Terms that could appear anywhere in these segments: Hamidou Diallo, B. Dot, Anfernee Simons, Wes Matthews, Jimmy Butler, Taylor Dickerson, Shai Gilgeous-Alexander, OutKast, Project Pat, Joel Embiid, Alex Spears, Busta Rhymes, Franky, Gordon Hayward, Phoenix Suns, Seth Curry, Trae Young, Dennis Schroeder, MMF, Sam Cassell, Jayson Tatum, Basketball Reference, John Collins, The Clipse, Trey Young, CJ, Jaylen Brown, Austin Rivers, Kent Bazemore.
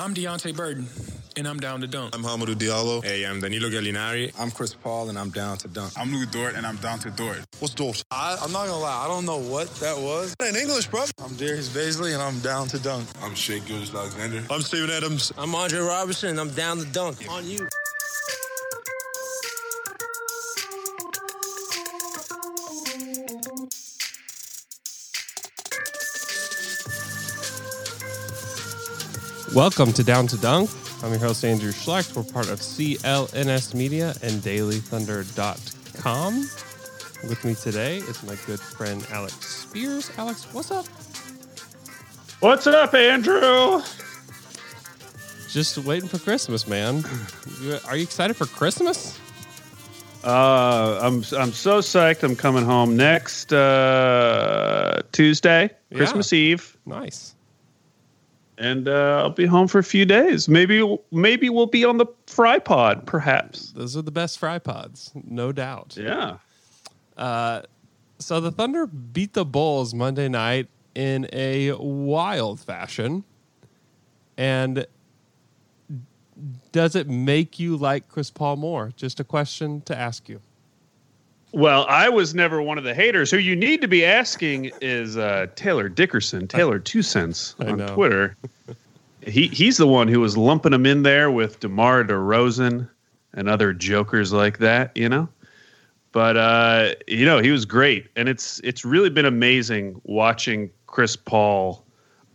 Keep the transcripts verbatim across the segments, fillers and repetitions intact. I'm Deonte Burden, and I'm down to dunk. I'm Hamidou Diallo. Hey, I'm Danilo Gallinari. I'm Chris Paul, and I'm down to dunk. I'm Luke Dort, and I'm down to Dort. What's Dort? I, I'm not going to lie. I don't know what that was. In English, bro. I'm Darius Bazley, and I'm down to dunk. I'm Shai Gilgeous-Alexander. I'm Steven Adams. I'm Andre Robertson, and I'm down to dunk. Yeah. On you. Welcome to Down to Dunk. I'm your host, Andrew Schlecht. We're part of C L N S Media and Daily Thunder dot com. With me today is my good friend, Alex Spears. Alex, what's up? What's up, Andrew? Just waiting for Christmas, man. Are you excited for Christmas? Uh, I'm I'm so psyched. I'm coming home next uh, Tuesday, Christmas yeah. Eve. Nice. And uh, I'll be home for a few days. Maybe maybe we'll be on the fry pod, perhaps. Those are the best fry pods, no doubt. Yeah. Uh, so the Thunder beat the Bulls Monday night in a wild fashion. And does it make you like Chris Paul more? Just a question to ask you. Well, I was never one of the haters. Who you need to be asking is uh, Taylor Dickerson, Taylor Two Cents on Twitter. he he's the one who was lumping him in there with DeMar DeRozan and other jokers like that, you know. But uh, you know, he was great, and it's it's really been amazing watching Chris Paul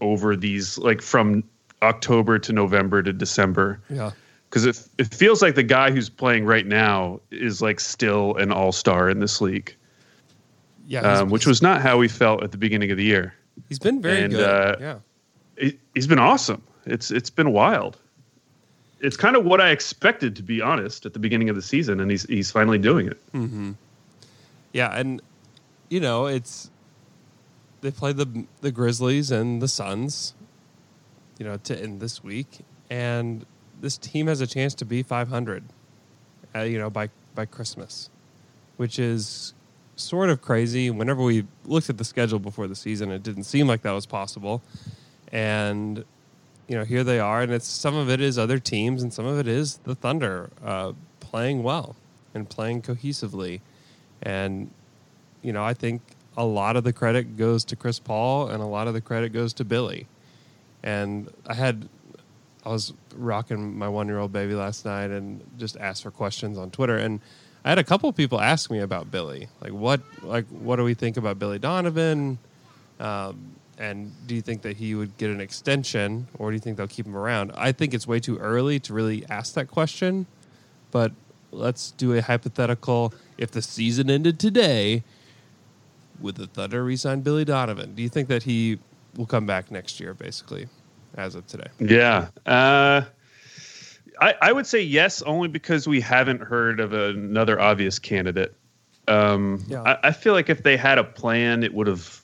over these, like, from October to November to December. Yeah. Because it, it feels like the guy who's playing right now is, like, still an all-star in this league. Yeah, um, which was not how we felt at the beginning of the year. He's been very and, good. Uh, yeah, it, he's been awesome. It's it's been wild. It's kind of what I expected, to be honest, at the beginning of the season, and he's he's finally doing it. Mm-hmm. Yeah, and you know, it's they play the the Grizzlies and the Suns, you know, to end this week, and this team has a chance to be five hundred, uh, you know, by, by Christmas, which is sort of crazy. Whenever we looked at the schedule before the season, it didn't seem like that was possible. And, you know, here they are. And it's some of it is other teams and some of it is the Thunder uh, playing well and playing cohesively. And, you know, I think a lot of the credit goes to Chris Paul and a lot of the credit goes to Billy. And I had... I was rocking my one-year-old baby last night and just asked for questions on Twitter. And I had a couple of people ask me about Billy. Like, what Like, what do we think about Billy Donovan? Um, and do you think that he would get an extension, or do you think they'll keep him around? I think it's way too early to really ask that question. But let's do a hypothetical. If the season ended today, would the Thunder re-sign Billy Donovan? Do you think that he will come back next year, basically? As of today. Yeah. Uh, I, I would say yes, only because we haven't heard of another obvious candidate. Um, yeah. I, I feel like if they had a plan, it would have,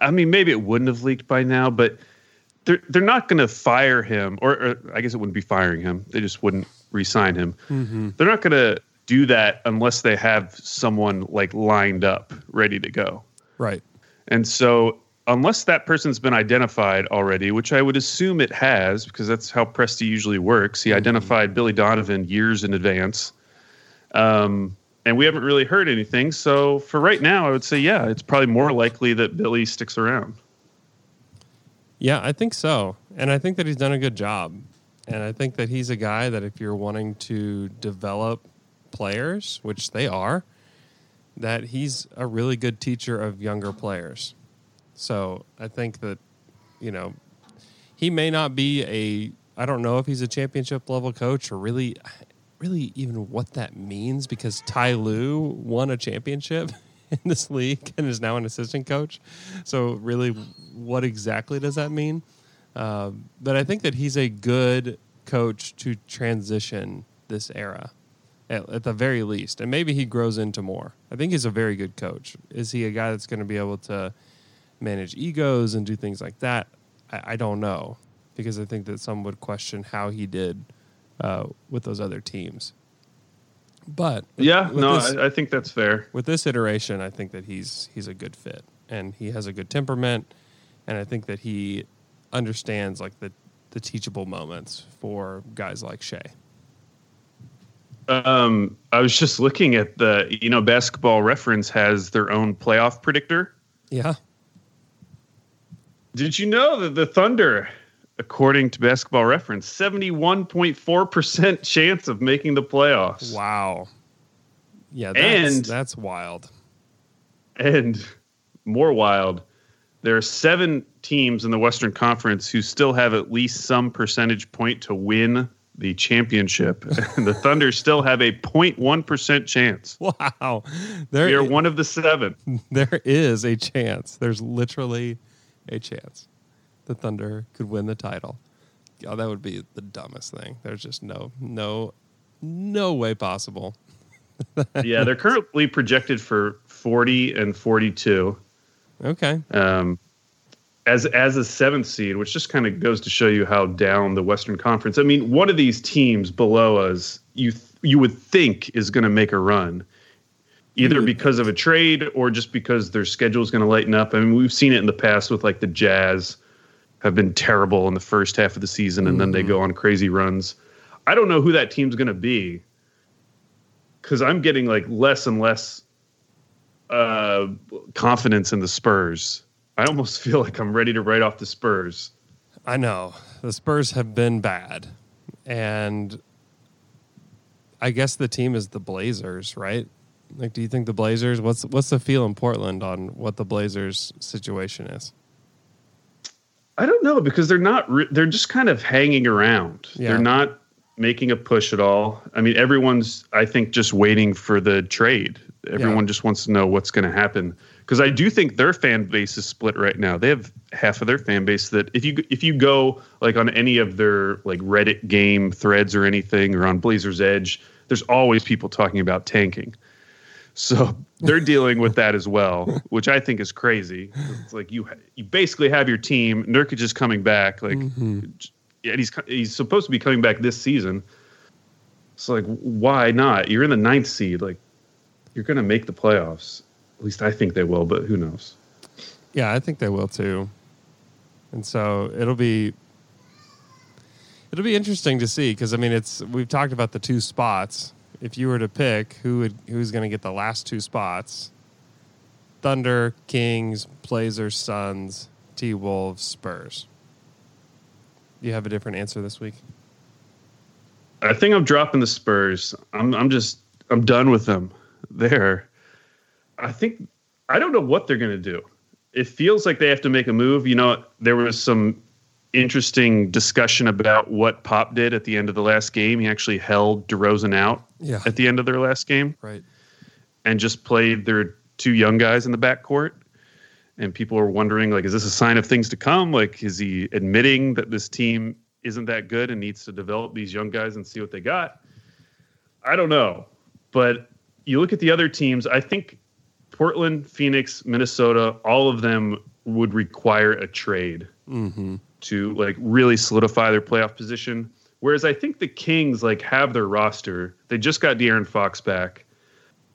I mean, maybe it wouldn't have leaked by now, but they're, they're not going to fire him, or, or I guess it wouldn't be firing him. They just wouldn't re-sign him. Mm-hmm. They're not going to do that unless they have someone, like, lined up, ready to go. Right. And so, unless that person's been identified already, which I would assume it has, because that's how Presti usually works. He mm-hmm. identified Billy Donovan years in advance. Um, and we haven't really heard anything. So for right now, I would say, yeah, it's probably more likely that Billy sticks around. Yeah, I think so. And I think that he's done a good job. And I think that he's a guy that if you're wanting to develop players, which they are, that he's a really good teacher of younger players. So I think that, you know, he may not be a, I don't know if he's a championship level coach or really, really even what that means, because Ty Lue won a championship in this league and is now an assistant coach. So really, what exactly does that mean? Uh, but I think that he's a good coach to transition this era, at, at the very least. And maybe he grows into more. I think he's a very good coach. Is he a guy that's going to be able to manage egos and do things like that? I, I don't know, because I think that some would question how he did uh, with those other teams. But with, yeah, with no, this, I, I think that's fair. With this iteration, I think that he's he's a good fit, and he has a good temperament, and I think that he understands, like, the the teachable moments for guys like Shai? Um, I was just looking at the, you know, Basketball Reference has their own playoff predictor. Yeah. Did you know that the Thunder, according to Basketball Reference, seventy-one point four percent chance of making the playoffs? Wow. Yeah, that's, and, that's wild. And more wild, there are seven teams in the Western Conference who still have at least some percentage point to win the championship. And the Thunder still have a zero point one percent chance. Wow. They are one of the seven. There is a chance. There's literally a chance the Thunder could win the title. Oh, that would be the dumbest thing. There's just no, no, no way possible. Yeah, they're currently projected for forty and forty-two. Okay. Um, as as a seventh seed, which just kind of goes to show you how down the Western Conference. I mean, one of these teams below us, you th- you would think is going to make a run, either because of a trade or just because their schedule is going to lighten up. I mean, we've seen it in the past with like the Jazz have been terrible in the first half of the season, and mm-hmm. then they go on crazy runs. I don't know who that team's going to be, because I'm getting like less and less uh, confidence in the Spurs. I almost feel like I'm ready to write off the Spurs. I know. The Spurs have been bad. And I guess the team is the Blazers, right? Like, do you think the Blazers, what's what's the feel in Portland on what the Blazers' situation is? I don't know, because they're not, re- they're just kind of hanging around. Yeah. They're not making a push at all. I mean, everyone's, I think, just waiting for the trade. Everyone yeah. just wants to know what's going to happen. Because I do think their fan base is split right now. They have half of their fan base that if you if you go like on any of their like Reddit game threads or anything, or on Blazers Edge, there's always people talking about tanking. So they're dealing with that as well, which I think is crazy. It's like you you basically have your team. Nurkic is coming back. Like. Mm-hmm. Yeah, he's he's supposed to be coming back this season. So, like, why not? You're in the ninth seed. Like, you're going to make the playoffs. At least I think they will, but who knows? Yeah, I think they will too. And so it'll be it'll be interesting to see, because I mean, it's we've talked about the two spots. If you were to pick who would who's going to get the last two spots, Thunder, Kings, Blazers, Suns, T-Wolves, Spurs. You have a different answer this week? I think I'm dropping the Spurs. I'm I'm just I'm done with them. There, I think I don't know what they're going to do. It feels like they have to make a move. You know, there was some interesting discussion about what Pop did at the end of the last game. He actually held DeRozan out yeah. at the end of their last game, right? And just played their two young guys in the backcourt. And people are wondering, like, is this a sign of things to come? Like, is he admitting that this team isn't that good and needs to develop these young guys and see what they got? I don't know. But you look at the other teams, I think Portland, Phoenix, Minnesota, all of them would require a trade mm-hmm. to, like, really solidify their playoff position. Whereas I think the Kings, like, have their roster. They just got De'Aaron Fox back.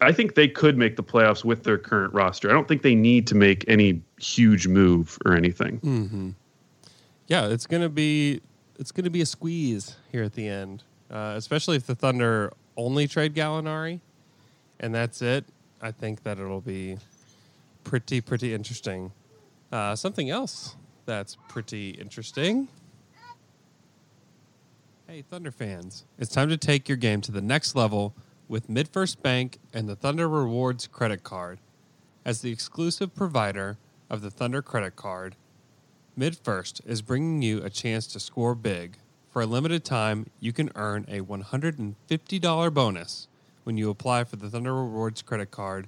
I think they could make the playoffs with their current roster. I don't think they need to make any huge move or anything. Mm-hmm. Yeah, it's gonna be it's gonna be a squeeze here at the end, uh, especially if the Thunder only trade Gallinari, and that's it. I think that it'll be pretty pretty interesting. Uh, something else that's pretty interesting. Hey, Thunder fans, it's time to take your game to the next level with MidFirst Bank and the Thunder Rewards Credit Card. As the exclusive provider of the Thunder Credit Card, MidFirst is bringing you a chance to score big. For a limited time, you can earn a one hundred fifty dollars bonus when you apply for the Thunder Rewards Credit Card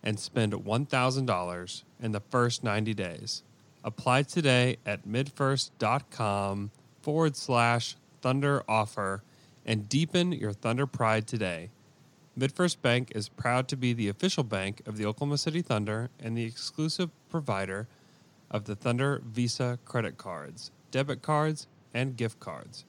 and spend one thousand dollars in the first ninety days. Apply today at midfirst.com forward slash Thunder Offer and deepen your Thunder pride today. MidFirst Bank is proud to be the official bank of the Oklahoma City Thunder and the exclusive provider of the Thunder Visa credit cards, debit cards, and gift cards.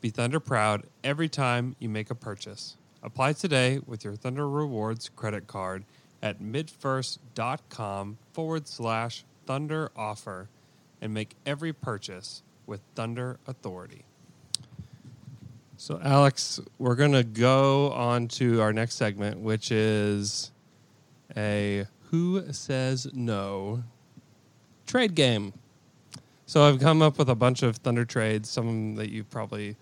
Be Thunder proud every time you make a purchase. Apply today with your Thunder Rewards credit card at midfirst.com forward slash Thunder Offer and make every purchase with Thunder Authority. So, Alex, we're going to go on to our next segment, which is a Who Says No trade game. So I've come up with a bunch of Thunder trades, some that you've probably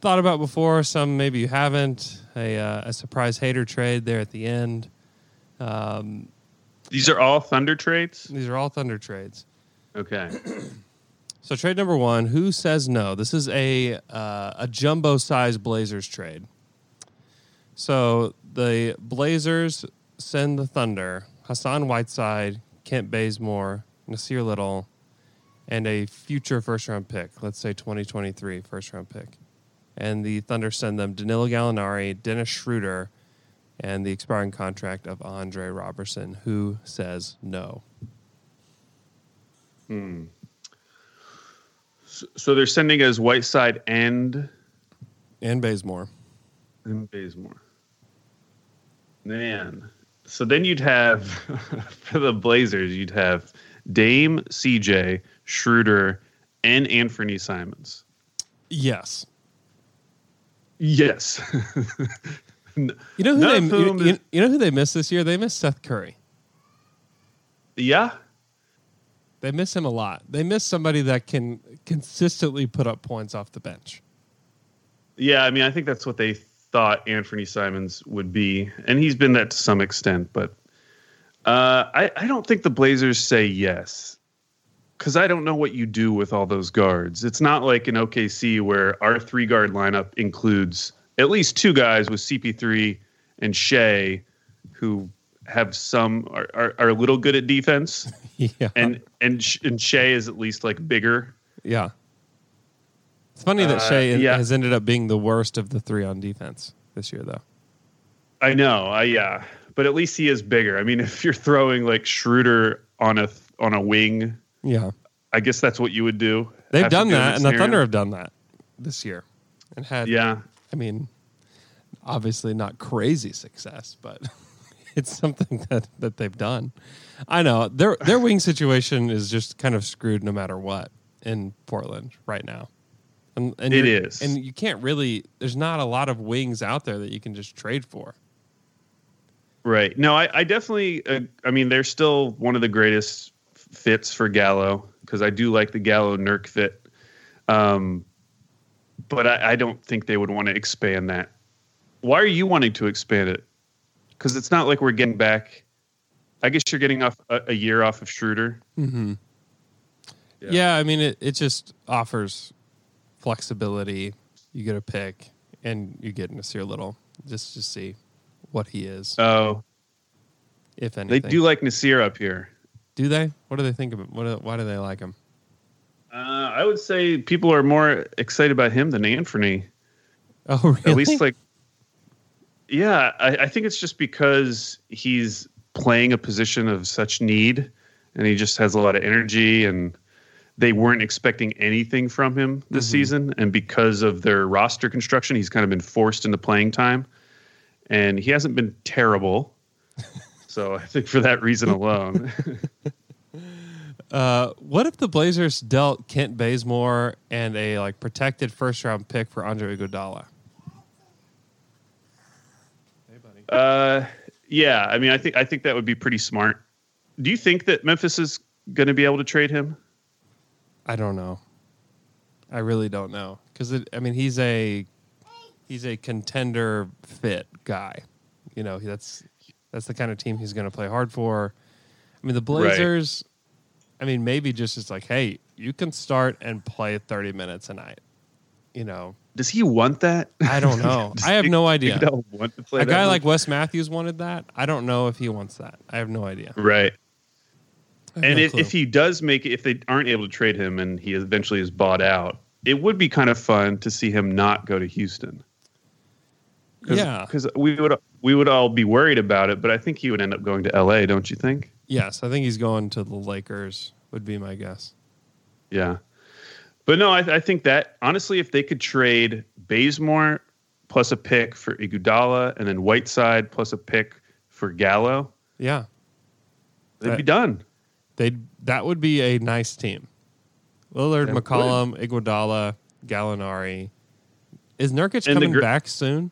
thought about before, some maybe you haven't, a, uh, a surprise hater trade there at the end. Um, these are all Thunder trades? These are all Thunder trades. Okay. So trade number one, Who Says No? This is a uh, a jumbo-sized Blazers trade. So the Blazers send the Thunder Hassan Whiteside, Kent Bazemore, Nasir Little, and a future first-round pick, let's say twenty twenty-three first-round pick. And the Thunder send them Danilo Gallinari, Dennis Schroeder, and the expiring contract of Andre Robertson. Who says no? Hmm. So they're sending us Whiteside and... And Bazemore. And Bazemore. Man. So then you'd have, for the Blazers, you'd have Dame, C J, Schroeder, and Anfernee Simons. Yes. Yes. you, know who they, you, you, you know who they missed this year? They missed Seth Curry. Yeah. They miss him a lot. They miss somebody that can consistently put up points off the bench. Yeah, I mean, I think that's what they thought Anfernee Simons would be, and he's been that to some extent. But uh, I, I don't think the Blazers say yes, because I don't know what you do with all those guards. It's not like in O K C where our three-guard lineup includes at least two guys with C P three and Shea who have some are, are, are a little good at defense. Yeah. And and and Shea is at least like bigger. Yeah. It's funny that uh, Shea yeah. has ended up being the worst of the three on defense this year though. I know. I yeah. But at least he is bigger. I mean, if you're throwing like Schroeder on a on a wing, yeah. I guess that's what you would do. They've done do that and scenario. The Thunder have done that this year. And had Yeah. I mean, obviously not crazy success, but it's something that, that they've done. I know. Their their wing situation is just kind of screwed no matter what in Portland right now. And, and it is. And you can't really... There's not a lot of wings out there that you can just trade for. Right. No, I, I definitely... Uh, I mean, they're still one of the greatest fits for Gallo because I do like the Gallo-Nurk fit. Um, but I, I don't think they would want to expand that. Why are you wanting to expand it? Because it's not like we're getting back. I guess you're getting off a, a year off of Schroeder. Mm-hmm. Yeah. yeah, I mean, it, it just offers flexibility. You get a pick, and you get Nasir Little just to see what he is. Oh, if anything, they do like Nasir up here. Do they? What do they think of him? What? Do, why do they like him? Uh, I would say people are more excited about him than Anfernee. Oh, really? At least like. Yeah, I, I think it's just because he's playing a position of such need, and he just has a lot of energy, and they weren't expecting anything from him this mm-hmm. season. And because of their roster construction, he's kind of been forced into playing time, and he hasn't been terrible. So I think for that reason alone. uh, what if the Blazers dealt Kent Bazemore and a like protected first-round pick for Andre Iguodala? Uh, yeah. I mean, I think I think that would be pretty smart. Do you think that Memphis is going to be able to trade him? I don't know. I really don't know because I mean he's a he's a contender fit guy. You know that's that's the kind of team he's going to play hard for. I mean the Blazers. Right. I mean maybe just it's like hey you can start and play thirty minutes a night. You know. Does he want that? I don't know. I have no idea. Want to play a guy much? Like Wes Matthews wanted that. I don't know if he wants that. I have no idea. Right. And no if, if he does make it, if they aren't able to trade him and he eventually is bought out, it would be kind of fun to see him not go to Houston. Cause, yeah. Because we would, we would all be worried about it, but I think he would end up going to L A, don't you think? Yes. I think he's going to the Lakers would be my guess. Yeah. But no, I, I think that, honestly, if they could trade Bazemore plus a pick for Iguodala and then Whiteside plus a pick for Gallo, yeah, they'd that, be done. They'd That would be a nice team. Lillard, and McCollum, Wood. Iguodala, Gallinari. Is Nurkic and coming gr- back soon?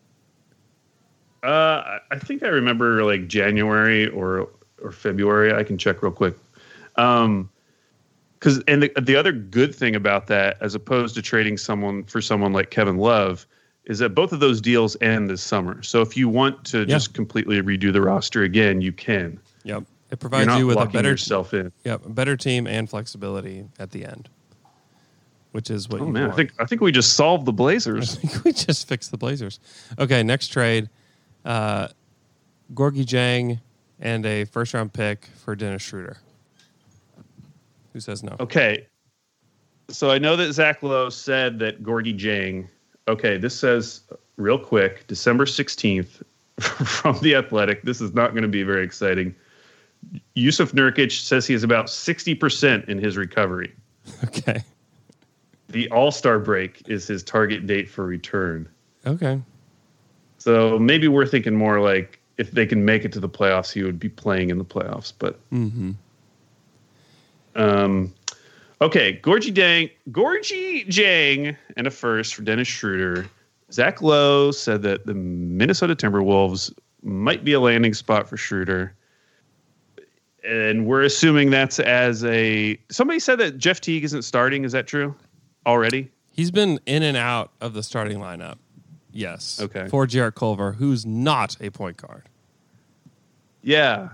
Uh, I think I remember like January or or February. I can check real quick. Um, cause, and the, the other good thing about that, as opposed to trading someone for someone like Kevin Love, is that both of those deals end this summer. So if you want to yeah. just completely redo the roster again, you can. Yep. It provides you with a better yourself in. Yep, a better team and flexibility at the end, which is what. Oh you man, want. I think I think we just solved the Blazers. I think we just fixed the Blazers. Okay, next trade, uh, Gorgui Dieng and a first round pick for Dennis Schroeder. Who says no? Okay, so I know that Zach Lowe said that Gorgui Dieng. Okay, this says real quick, December sixteenth from The Athletic. This is not going to be very exciting. Yusuf Nurkic says he is about sixty percent in his recovery. Okay. The All-Star break is his target date for return. Okay. So maybe we're thinking more like if they can make it to the playoffs, he would be playing in the playoffs. But mm-hmm. um, okay, Gorgui Dieng, Gorgui Dieng, and a first for Dennis Schroeder. Zach Lowe said that the Minnesota Timberwolves might be a landing spot for Schroeder. And we're assuming that's as a... Somebody said that Jeff Teague isn't starting. Is that true already? He's been in and out of the starting lineup. Yes. Okay. For Jarrett Culver, who's not a point guard. Yeah.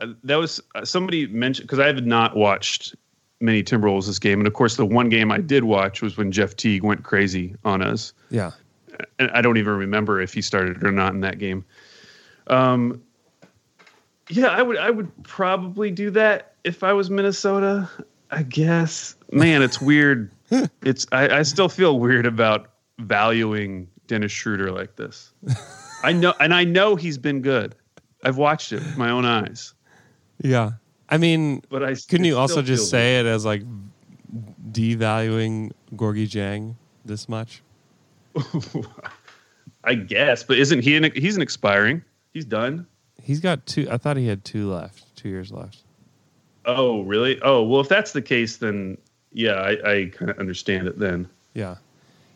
Uh, that was... Uh, somebody mentioned... Because I have not watched many Timberwolves this game. And, of course, the one game I did watch was when Jeff Teague went crazy on us. Yeah. And I don't even remember if he started or not in that game. Um... Yeah, I would I would probably do that if I was Minnesota, I guess. Man, it's weird. It's I, I still feel weird about valuing Dennis Schroeder like this. I know and I know he's been good. I've watched it with my own eyes. Yeah. I mean, but I couldn't you also just say weird. It as like devaluing Gorgui Dieng this much? I guess, but isn't he an, he's an expiring. He's done. He's got two. I thought he had two left, two years left. Oh, really? Oh, well, if that's the case, then, yeah, I, I kind of understand it then. Yeah.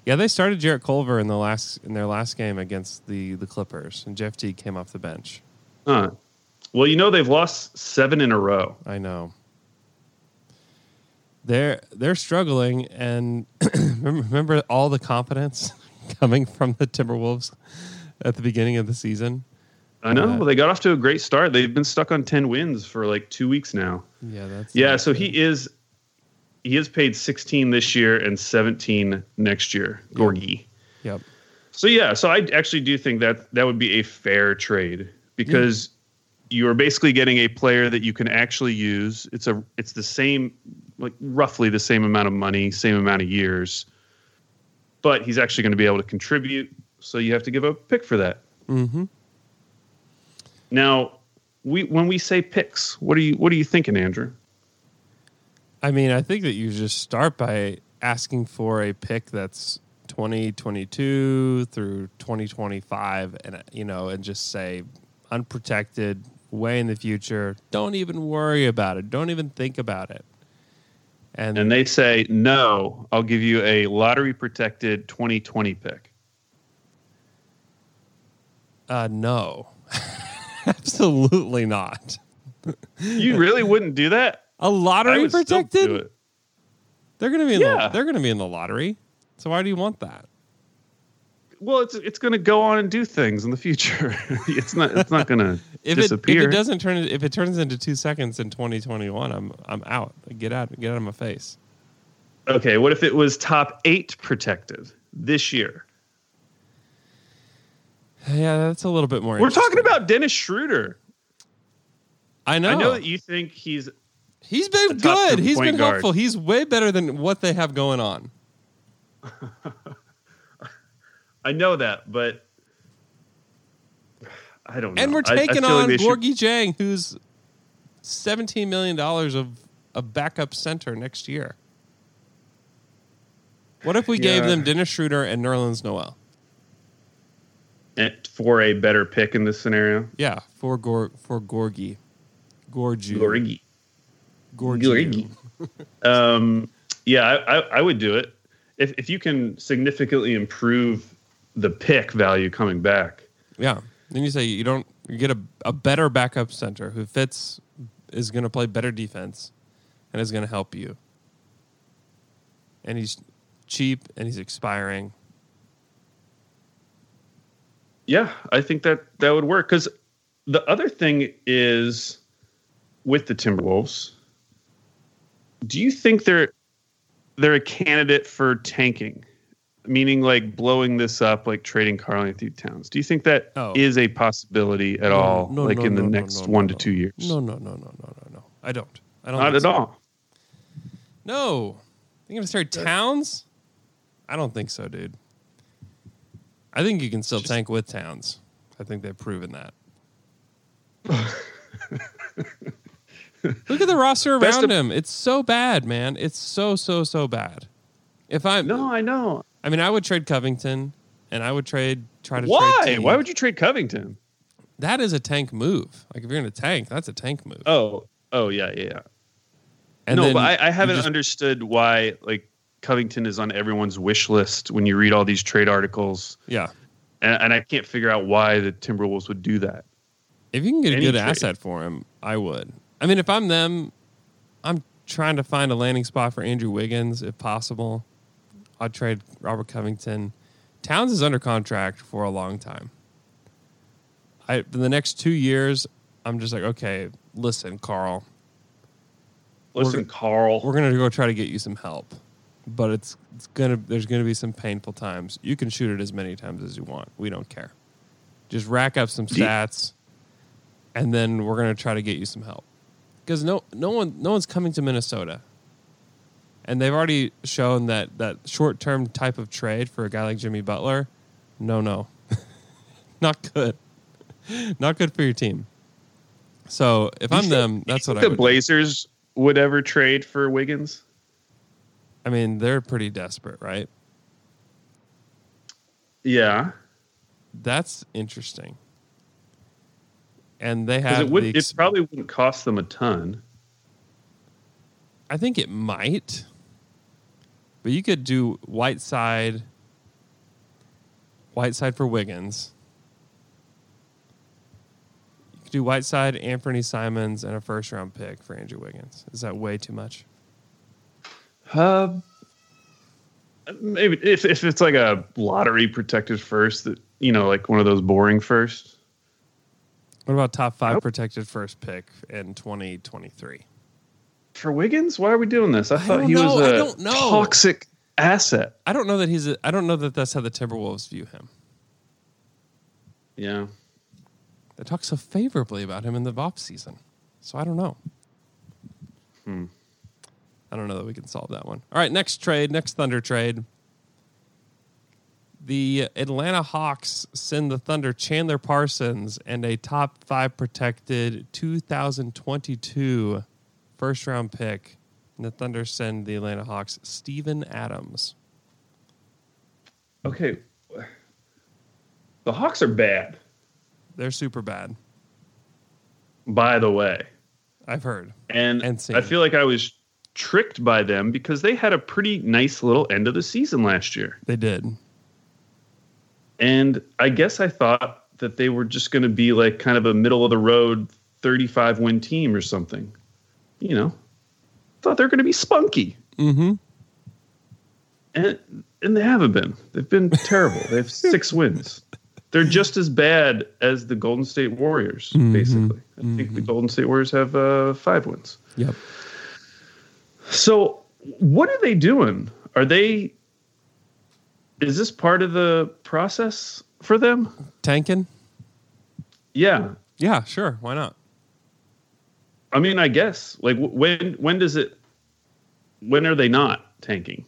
Yeah, they started Jarrett Culver in the last in their last game against the, the Clippers, and Jeff Teague came off the bench. Huh. Well, you know, they've lost seven in a row. I know. They're, they're struggling, and remember all the confidence coming from the Timberwolves at the beginning of the season? I know. Well, they got off to a great start. They've been stuck on ten wins for like two weeks now. Yeah, that's yeah. So he is, he is paid sixteen this year and seventeen next year. Gorgui. Yep. So yeah. So I actually do think that that would be a fair trade because yeah. you are basically getting a player that you can actually use. It's a it's the same, like roughly the same amount of money, same amount of years, but he's actually going to be able to contribute. So you have to give a pick for that. Mm-hmm. Now, we when we say picks, what are you what are you thinking, Andrew? I mean, I think that you just start by asking for a pick that's twenty twenty-two through twenty twenty-five, and you know, and just say unprotected, way in the future. Don't even worry about it. Don't even think about it. And and they say no. I'll give you a lottery protected twenty twenty pick. Uh, no. Absolutely not. You really wouldn't do that? A lottery protected? They're going to be in yeah. the they're going to be in the lottery. So why do you want that? Well, it's it's going to go on and do things in the future. It's not it's not going to disappear. It, if it doesn't turn if it turns into two seconds in twenty twenty-one, I'm I'm out. Get out get out of my face. Okay, what if it was top eight protected this year? Yeah, that's a little bit more. We're talking about Dennis Schroeder. I know. I know that you think he's he's been good. He's been guard. helpful. He's way better than what they have going on. I know that, but I don't know. And we're taking I, I on like Gorgui Dieng, who's seventeen million dollars of a backup center next year. What if we yeah. gave them Dennis Schroeder and Nerlens Noel? For a better pick in this scenario? Yeah, for Gor for Gorgui. Gorgui. Gorgui. Gorgui. Um Yeah, I, I, I would do it. If if you can significantly improve the pick value coming back. Yeah. Then you say you don't you get a, a better backup center who fits, is going to play better defense, and is going to help you. And he's cheap, and he's expiring. Yeah, I think that that would work. Because the other thing is, with the Timberwolves, do you think they're they're a candidate for tanking? Meaning, like, blowing this up, like trading Karl-Anthony Towns. Do you think that oh. is a possibility at no, all, no, like no, in no, the no, next no, no, one no. to two years? No, no, no, no, no, no, no. I don't. I don't. Not at so. all. No. You're going to start Towns? I don't think so, dude. I think you can still Just, tank with Towns. I think they've proven that. Look at the roster around of, him. It's so bad, man. It's so, so, so bad. If I No, I know. I mean, I would trade Covington, and I would trade try to Why? trade Why? Why would you trade Covington? That is a tank move. Like, if you're going to tank, that's a tank move. Oh, oh yeah, yeah, yeah. And no, but I, I haven't just, understood why, like, Covington is on everyone's wish list when you read all these trade articles. Yeah. And, and I can't figure out why the Timberwolves would do that. If you can get Any a good trade. asset for him, I would. I mean, if I'm them, I'm trying to find a landing spot for Andrew Wiggins, if possible. I'd trade Robert Covington. Towns is under contract for a long time. I in the next two years, I'm just like, okay, listen, Carl. Listen, we're, Carl. We're gonna go try to get you some help, but it's it's gonna there's gonna be some painful times. You can shoot it as many times as you want. We don't care. Just rack up some stats, and then we're gonna try to get you some help. Because no no one no one's coming to Minnesota. And they've already shown that that short-term type of trade for a guy like Jimmy Butler, no, no. Not good. Not good for your team. So if I'm them, that's what I would do. Do you think the Blazers would ever trade for Wiggins? I mean, they're pretty desperate, right? Yeah. That's interesting. And they have... It, would, the exp- it probably wouldn't cost them a ton. I think it might. But you could do Whiteside, Whiteside for Wiggins. You could do Whiteside, Anfernee Simons, and a first-round pick for Andrew Wiggins. Is that way too much? Uh, maybe if if it's like a lottery protected first, that you know, like one of those boring firsts. What about top five nope. protected first pick in twenty twenty-three? For Wiggins? Why are we doing this? I, I thought he know. was a toxic asset. I don't know that he's a, I don't know that that's how the Timberwolves view him. Yeah. They talk so favorably about him in the offseason. So I don't know. Hmm. I don't know that we can solve that one. All right, next trade, next Thunder trade. The Atlanta Hawks send the Thunder Chandler Parsons and a top five protected two thousand twenty-two first round pick, and the Thunder send the Atlanta Hawks Steven Adams. Okay. The Hawks are bad. They're super bad. By the way, I've heard. And, and I feel like I was tricked by them because they had a pretty nice little end of the season last year. They did. And I guess I thought that they were just going to be like kind of a middle of the road thirty-five win team or something. You know, thought they're going to be spunky, mm-hmm. and and they haven't been. They've been terrible. They have six wins. They're just as bad as the Golden State Warriors, mm-hmm. basically. I mm-hmm. think the Golden State Warriors have uh, five wins. Yep. So, what are they doing? Are they? Is this part of the process for them? Tanking? Yeah. Yeah. Sure. Why not? I mean, I guess. Like, when when does it? When are they not tanking?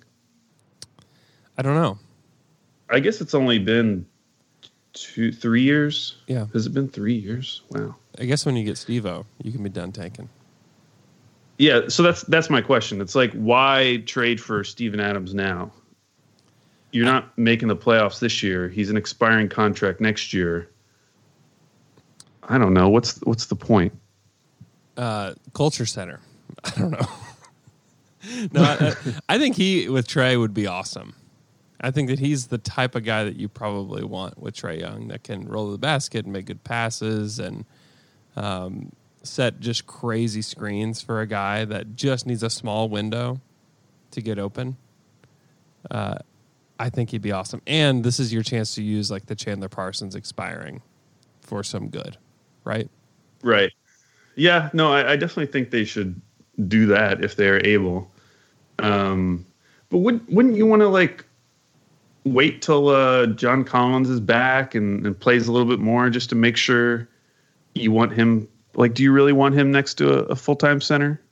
I don't know. I guess it's only been two, three years. Yeah, has it been three years? Wow. I guess when you get Steve-O, you can be done tanking. Yeah. So that's that's my question. It's like, why trade for Steven Adams now? You're I, not making the playoffs this year. He's an expiring contract next year. I don't know. What's what's the point? Uh, culture center. I don't know. No, I, I think he with Trey would be awesome. I think that he's the type of guy that you probably want with Trae Young, that can roll to the basket and make good passes and um, set just crazy screens for a guy that just needs a small window to get open. Uh, I think he'd be awesome. And this is your chance to use like the Chandler Parsons expiring for some good, right? Right. Yeah, no, I, I definitely think they should do that if they're able. Um, but would, wouldn't you want to like, wait till uh, John Collins is back and, and plays a little bit more just to make sure you want him. Like, do you really want him next to a, a full-time center?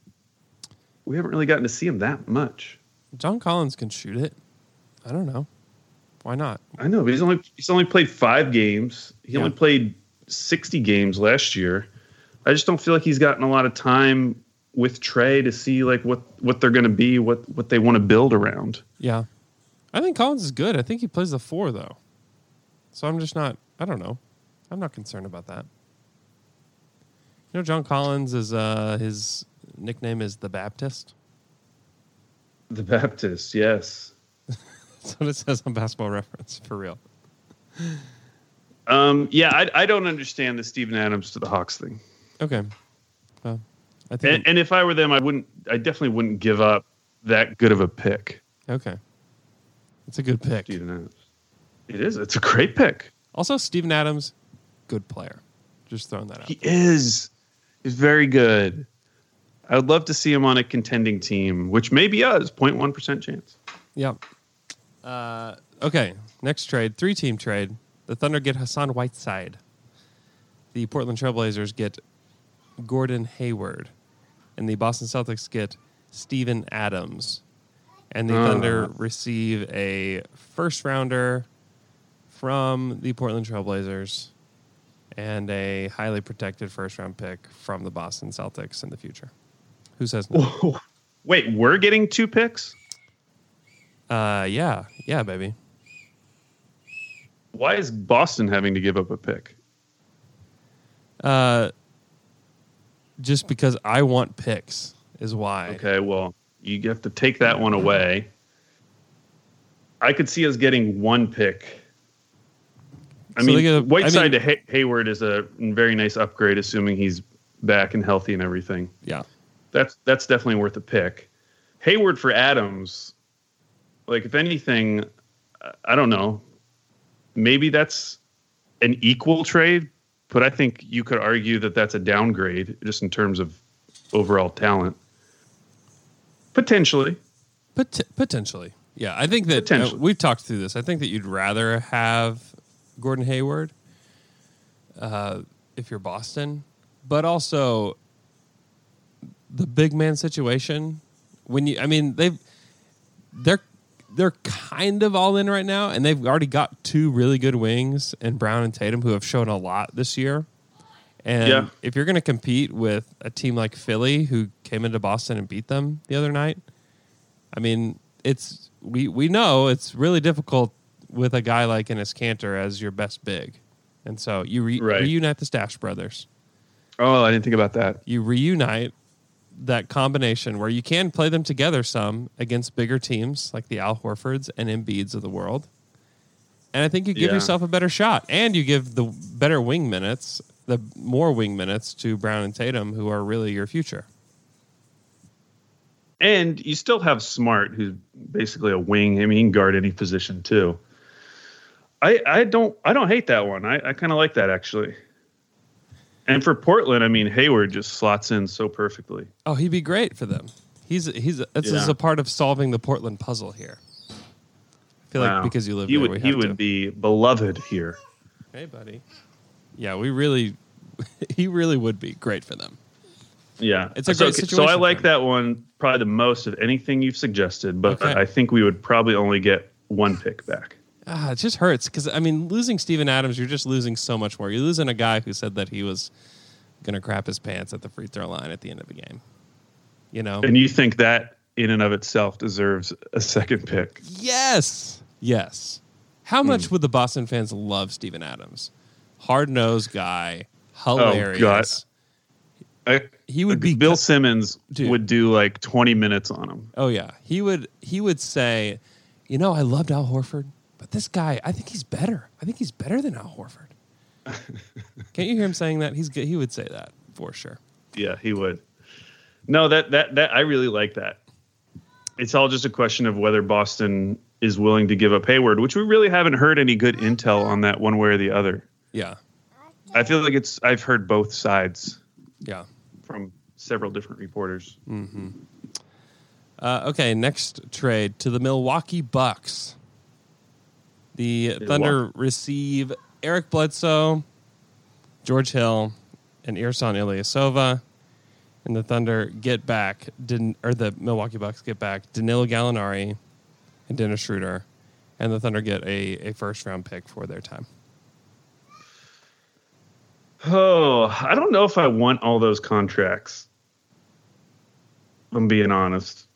We haven't really gotten to see him that much. John Collins can shoot it. I don't know. Why not? I know, but he's only he's only played five games. He yeah. only played sixty games last year. I just don't feel like he's gotten a lot of time with Trey to see like what, what they're going to be, what, what they want to build around. Yeah. I think Collins is good. I think he plays the four, though. So I'm just not, I don't know. I'm not concerned about that. You know, John Collins is, uh, his nickname is The Baptist. The Baptist, yes. That's what it says on Basketball Reference, for real. Um, yeah, I, I don't understand the Steven Adams to the Hawks thing. Okay. Well, I think and, and if I were them, I wouldn't, I definitely wouldn't give up that good of a pick. Okay. It's a good pick. Steven Adams. It is. It's a great pick. Also, Steven Adams, good player. Just throwing that out. He is. He's very good. I would love to see him on a contending team, which may be us. zero point one percent chance. Yeah. Uh, okay. Next trade. Three-team trade. The Thunder get Hassan Whiteside. The Portland Trailblazers get Gordon Hayward. And the Boston Celtics get Steven Adams. And the Thunder uh, receive a first-rounder from the Portland Trailblazers and a highly protected first-round pick from the Boston Celtics in the future. Who says no? Whoa. Wait, we're getting two picks? Uh, yeah. Yeah, baby. Why is Boston having to give up a pick? Uh, just because I want picks is why. Okay, well... You have to take that one away. I could see us getting one pick. I so mean, a, Whiteside I mean, to Hay- Hayward is a very nice upgrade, assuming he's back and healthy and everything. Yeah. That's that's definitely worth a pick. Hayward for Adams, like, if anything, I don't know. Maybe that's an equal trade, but I think you could argue that that's a downgrade just in terms of overall talent. Potentially. Pot- potentially. Yeah, I think that uh, we've talked through this. I think that you'd rather have Gordon Hayward uh, if you're Boston. But also, the big man situation, when you, I mean, they've, they're, they're kind of all in right now, and they've already got two really good wings in Brown and Tatum who have shown a lot this year. And yeah. if you're going to compete with a team like Philly, who came into Boston and beat them the other night, I mean, it's we, we know it's really difficult with a guy like Enes Kanter as your best big. And so you re- right. reunite the Stash Brothers. Oh, I didn't think about that. You reunite that combination where you can play them together some against bigger teams like the Al Horfords and Embiids of the world. And I think you give yeah. yourself a better shot. And you give the better wing minutes... the more wing minutes to Brown and Tatum, who are really your future. And you still have Smart, who's basically a wing. I mean, he can guard any position too. I I don't I don't hate that one. I, I kind of like that, actually. And for Portland, I mean, Hayward just slots in so perfectly. Oh, he'd be great for them. He's he's this yeah. is a part of solving the Portland puzzle here. I feel wow. like because you live he there, would, we have he would to. be beloved here. Hey, buddy. Yeah, we really, he really would be great for them. Yeah. It's a great so, situation. So I like that one probably the most of anything you've suggested, but okay. I think we would probably only get one pick back. Ah, it just hurts because, I mean, losing Steven Adams, you're just losing so much more. You're losing a guy who said that he was going to crap his pants at the free throw line at the end of the game. You know? And you think that in and of itself deserves a second pick? Yes. Yes. How mm. much would the Boston fans love Steven Adams? Hard-nosed guy, hilarious. Oh, I, he would be Bill Simmons dude. would do like twenty minutes on him. Oh yeah, he would. He would say, you know, I loved Al Horford, but this guy, I think he's better. I think he's better than Al Horford. Can't you hear him saying that? He's he would say that for sure. Yeah, he would. No, that that that I really like that. It's all just a question of whether Boston is willing to give up Hayward, which we really haven't heard any good intel on that one way or the other. Yeah, I feel like it's. I've heard both sides. Yeah, from several different reporters. Mm-hmm. Uh, okay, next trade to the Milwaukee Bucks. The Milwaukee. Thunder receive Eric Bledsoe, George Hill, and Ersan Ilyasova. And the Thunder get back, didn't, or the Milwaukee Bucks get back Danilo Gallinari and Dennis Schroeder, and the Thunder get a, a first round pick for their time. Oh, I don't know if I want all those contracts. I'm being honest.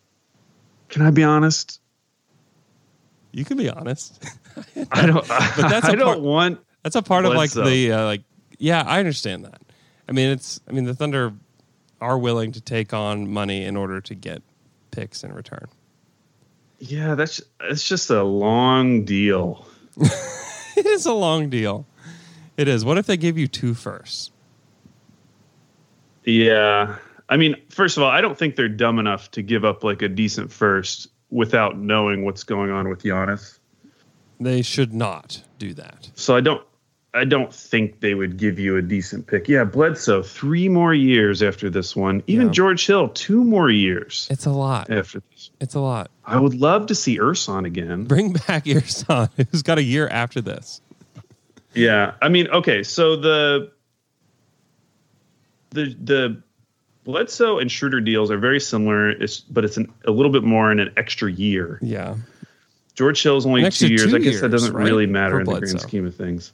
Can I be honest? You can be honest. I don't. I, but that's I a don't part, want. That's a part of like so. the uh, like. Yeah, I understand that. I mean, it's. I mean, the Thunder are willing to take on money in order to get picks in return. Yeah, that's it's just a long deal. It is a long deal. It is. What if they give you two firsts? Yeah. I mean, first of all, I don't think they're dumb enough to give up like a decent first without knowing what's going on with Giannis. They should not do that. So I don't I don't think they would give you a decent pick. Yeah, Bledsoe, three more years after this one. Even yeah. George Hill, two more years. It's a lot. After this. It's a lot. I would love to see Ersan again. Bring back Ersan, who's got a year after this. Yeah, I mean, okay, so the the the Bledsoe and Schroeder deals are very similar, it's, but it's an, a little bit more in an extra year. Yeah. George Hill's only two years. Two I guess years, that doesn't right? really matter For in Bledsoe. the grand scheme of things.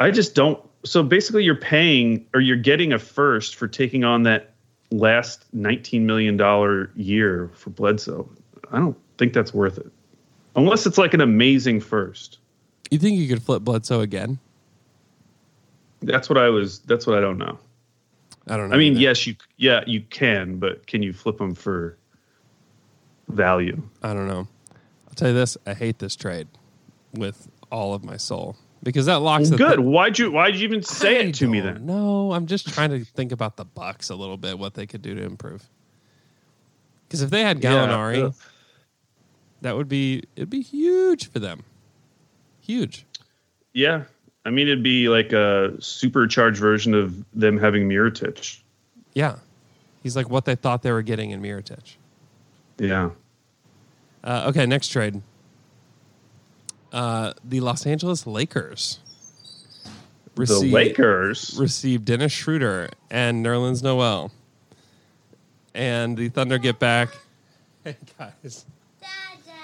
I just don't. So basically, you're paying or you're getting a first for taking on that last nineteen million dollars year for Bledsoe. I don't think that's worth it, unless it's like an amazing first. You think you could flip Bledsoe again? That's what I was. That's what I don't know. I don't know. I mean, either. yes, you. Yeah, you can, but can you flip them for value? I don't know. I'll tell you this. I hate this trade with all of my soul. Because that locks well, the good. Th- why'd you why'd you even say I it to me then? No, I'm just trying to think about the Bucks a little bit, what they could do to improve. Because if they had Gallinari, yeah, yeah. that would be it'd be huge for them. Huge. Yeah. I mean it'd be like a supercharged version of them having Miritich. Yeah. He's like what they thought they were getting in Miritich. Yeah. Uh, okay, next trade. Uh, the Los Angeles Lakers received, the Lakers received Dennis Schroeder and Nerlens Noel, and the Thunder get back. Hey guys, Dada.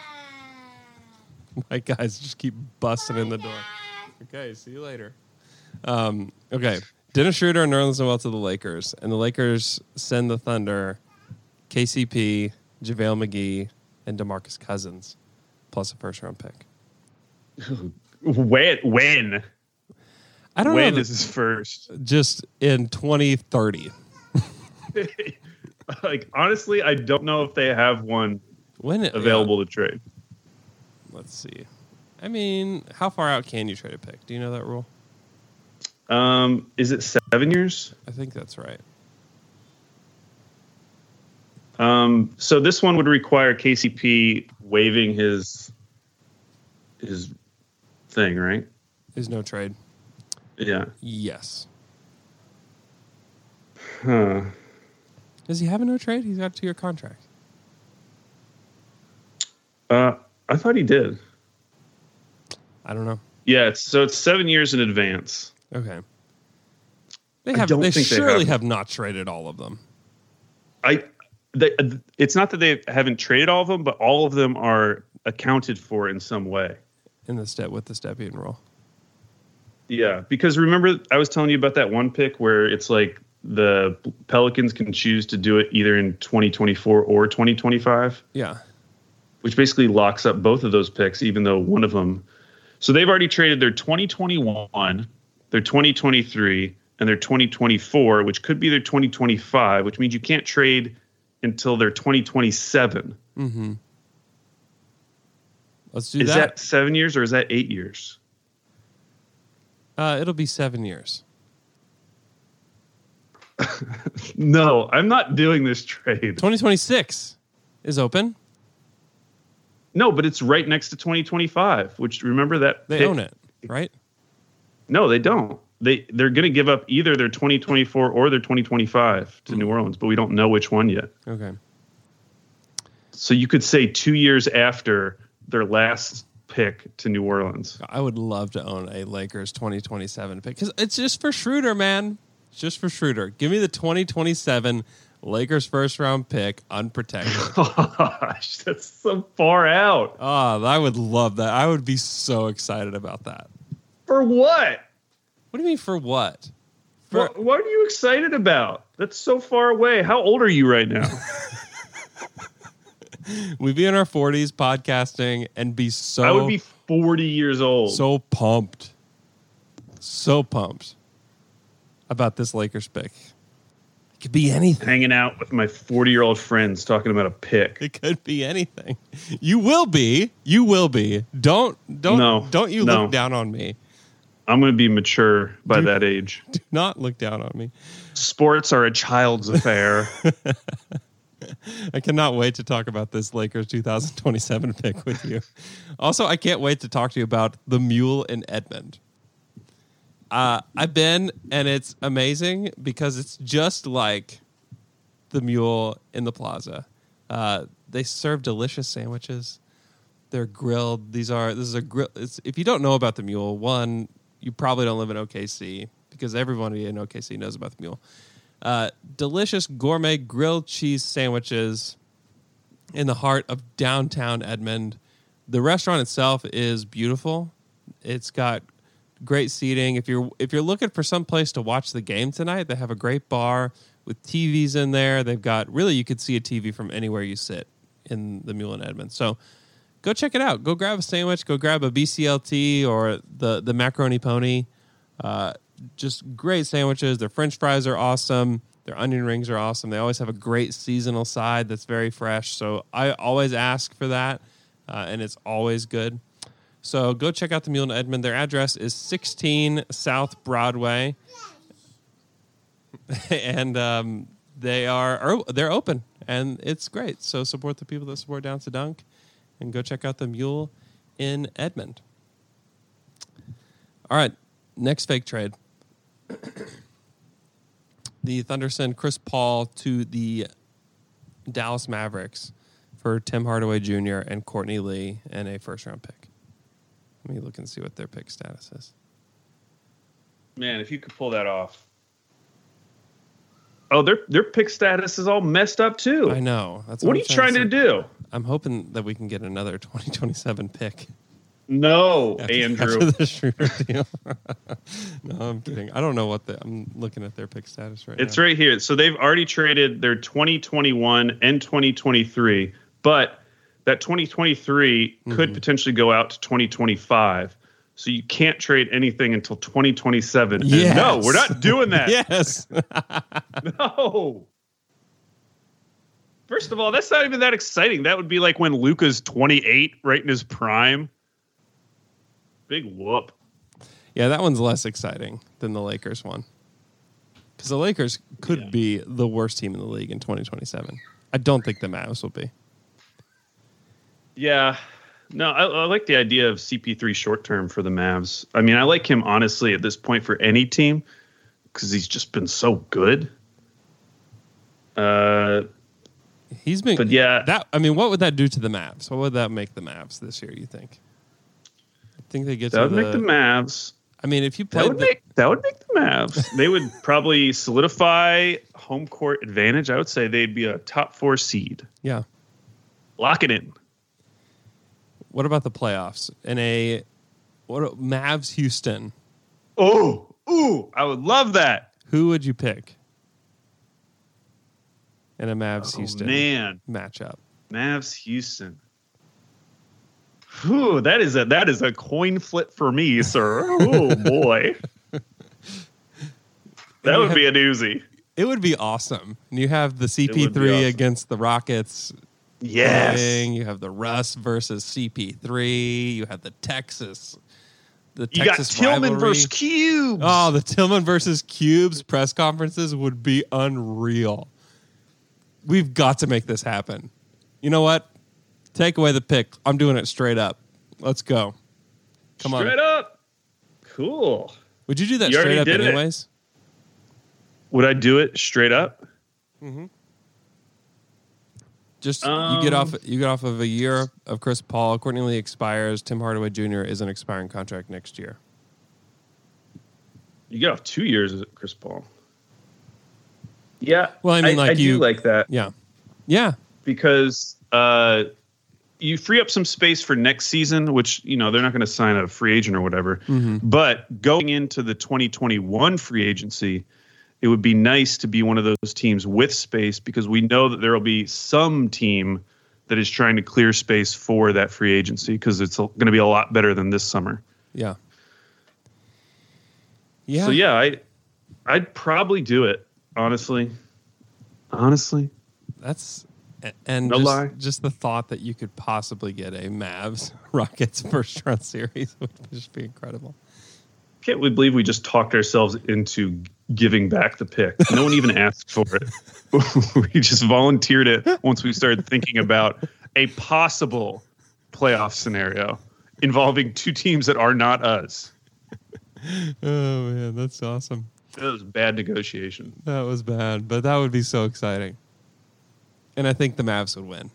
My guys just keep busting in the door. Okay, see you later. Um, okay, Dennis Schroeder and Nerlens Noel to the Lakers, and the Lakers send the Thunder K C P, JaVale McGee, and DeMarcus Cousins, plus a first round pick. When? When? I don't when know. When is his first? Just in twenty thirty. Like, honestly, I don't know if they have one when it, available yeah. to trade. Let's see. I mean, how far out can you trade a pick? Do you know that rule? Um, is it seven years? I think that's right. Um, so this one would require K C P waiving his... his thing, right? Is no trade. Yeah. Yes. Huh. Does he have a no trade? He's got a two-year contract. Uh, I thought he did. I don't know. Yeah, it's, so it's seven years in advance. Okay. They have. I don't they think surely they have. have not traded all of them. I. They, it's not that they haven't traded all of them, but all of them are accounted for in some way. In the step with the Stepien rule. Yeah, because remember I was telling you about that one pick where it's like the Pelicans can choose to do it either in twenty twenty-four or twenty twenty-five. Yeah. Which basically locks up both of those picks, even though one of them. So they've already traded their twenty twenty-one, their twenty twenty-three, and their twenty twenty-four, which could be their twenty twenty-five, which means you can't trade until their twenty twenty-seven. Mm-hmm. Let's do that. Is that seven years or is that eight years? Uh, it'll be seven years. No, I'm not doing this trade. twenty twenty-six is open. No, but it's right next to twenty twenty-five, which remember that they pick, own it, right? No, they don't. They they're going to give up either their twenty twenty-four or their twenty twenty-five to mm. New Orleans, but we don't know which one yet. Okay. So you could say two years after their last pick to New Orleans. I would love to own a Lakers twenty twenty-seven pick because it's just for Schroeder, man. It's just for Schroeder. Give me the twenty twenty-seven Lakers first round pick, unprotected. Gosh, that's so far out. Oh, I would love that. I would be so excited about that. For what? What do you mean for what? For- what, what are you excited about? That's so far away. How old are you right now? We'd be in our forties podcasting and be so... I would be forty years old. So pumped. So pumped about this Lakers pick. It could be anything. Hanging out with my forty-year-old friends talking about a pick. It could be anything. You will be. You will be. Don't don't no, don't you no. look down on me. I'm going to be mature by do, that age. Do not look down on me. Sports are a child's affair. I cannot wait to talk about this Lakers two thousand twenty-seven pick with you. Also, I can't wait to talk to you about the Mule in Edmond. Uh, I've been, and it's amazing because it's just like the Mule in the Plaza. Uh, they serve delicious sandwiches. They're grilled. These are this is a grill. It's, if you don't know about the Mule, one, you probably don't live in O K C because everybody in O K C knows about the Mule. Uh, delicious gourmet grilled cheese sandwiches in the heart of downtown Edmond. The restaurant itself is beautiful. It's got great seating. If you're if you're looking for some place to watch the game tonight, they have a great bar with T Vs in there. They've got really you could see a T V from anywhere you sit in the Mule in Edmond. So go check it out. Go grab a sandwich. Go grab a B C L T or the the macaroni pony. Uh, Just great sandwiches. Their French fries are awesome. Their onion rings are awesome. They always have a great seasonal side that's very fresh. So I always ask for that, uh, and it's always good. So go check out the Mule in Edmond. Their address is sixteen South Broadway, and um, they are, are they're open, and it's great. So support the people that support Down to Dunk, and go check out the Mule in Edmond. All right, next fake trade. The Thunder send Chris Paul to the Dallas Mavericks for Tim Hardaway Junior and Courtney Lee and a first-round pick. Let me look and see what their pick status is. Man, if you could pull that off. Oh, their their pick status is all messed up, too. I know. That's what, what are you trying, trying to, to do? I'm hoping that we can get another twenty twenty-seven pick. No, after, Andrew. After the Schroeder deal. No, I'm kidding. I don't know what the... I'm looking at their pick status right it's now. It's right here. So they've already traded their twenty twenty-one and twenty twenty-three, but that twenty twenty-three mm-hmm. could potentially go out to twenty twenty-five. So you can't trade anything until twenty twenty-seven. Yes. No, we're not doing that. Yes. No. First of all, that's not even that exciting. That would be like when Luka's twenty-eight, right in his prime. Big whoop. Yeah, that one's less exciting than the Lakers one. Because the Lakers could yeah. be the worst team in the league in twenty twenty-seven. I don't think the Mavs will be. Yeah. No, I, I like the idea of C P three short-term for the Mavs. I mean, I like him, honestly, at this point for any team because he's just been so good. Uh, he's been... But yeah. That, I mean, what would that do to the Mavs? What would that make the Mavs this year, you think? Think they get that to would the, make the Mavs. I mean, if you played that would, the, make, that would make the Mavs. They would probably solidify home court advantage. I would say they'd be a top four seed. Yeah, lock it in. What about the playoffs? In a what Mavs Houston? Oh, ooh, I would love that. Who would you pick in a Mavs Houston oh, man. matchup? Mavs Houston. Ooh, that is a that is a coin flip for me, sir. Oh boy. That would have, be a doozy. It would be awesome. And you have the C P three awesome. against the Rockets. Yes. Playing. You have the Russ versus C P three. You have the Texas. The you Texas got Tillman rivalry. versus Cubes. Oh, the Tillman versus Cubes press conferences would be unreal. We've got to make this happen. You know what? Take away the pick. I'm doing it straight up. Let's go. Come straight on. Straight up. Cool. Would you do that you straight up anyways? It. Would I do it straight up? Mm-hmm. Just um, you get off you get off of a year of Chris Paul. Courtney Lee expires. Tim Hardaway Junior is an expiring contract next year. You get off two years of Chris Paul. Yeah. Well, I mean, I, like I you do like that. Yeah. Yeah. Because uh, you free up some space for next season, which, you know, they're not going to sign a free agent or whatever. Mm-hmm. But going into the twenty twenty-one free agency, it would be nice to be one of those teams with space, because we know that there will be some team that is trying to clear space for that free agency, because it's going to be a lot better than this summer. Yeah. Yeah. So, yeah, I, I'd probably do it, honestly. Honestly. That's... And no just, lie. just the thought that you could possibly get a Mavs Rockets first round series would just be incredible. Can't we believe we just talked ourselves into giving back the pick? No one even asked for it. We just volunteered it once we started thinking about a possible playoff scenario involving two teams that are not us. Oh, man, that's awesome. That was bad negotiation. That was bad, but that would be so exciting. And I think the Mavs would win.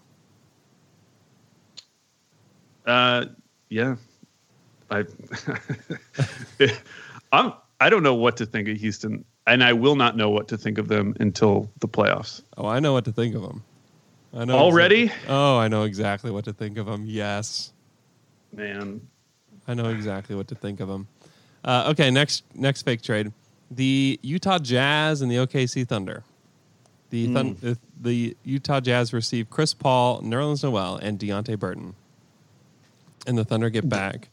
Uh, yeah, I, I'm. I don't know what to think of Houston, and I will not know what to think of them until the playoffs. Oh, I know what to think of them. I know already. Exactly, oh, I know exactly what to think of them. Yes, man, I know exactly what to think of them. Uh, okay, next next fake trade: the Utah Jazz and the O K C Thunder. The, Thun- mm. the Utah Jazz receive Chris Paul, Nerlens Noel, and Deonte Burton. And the Thunder get back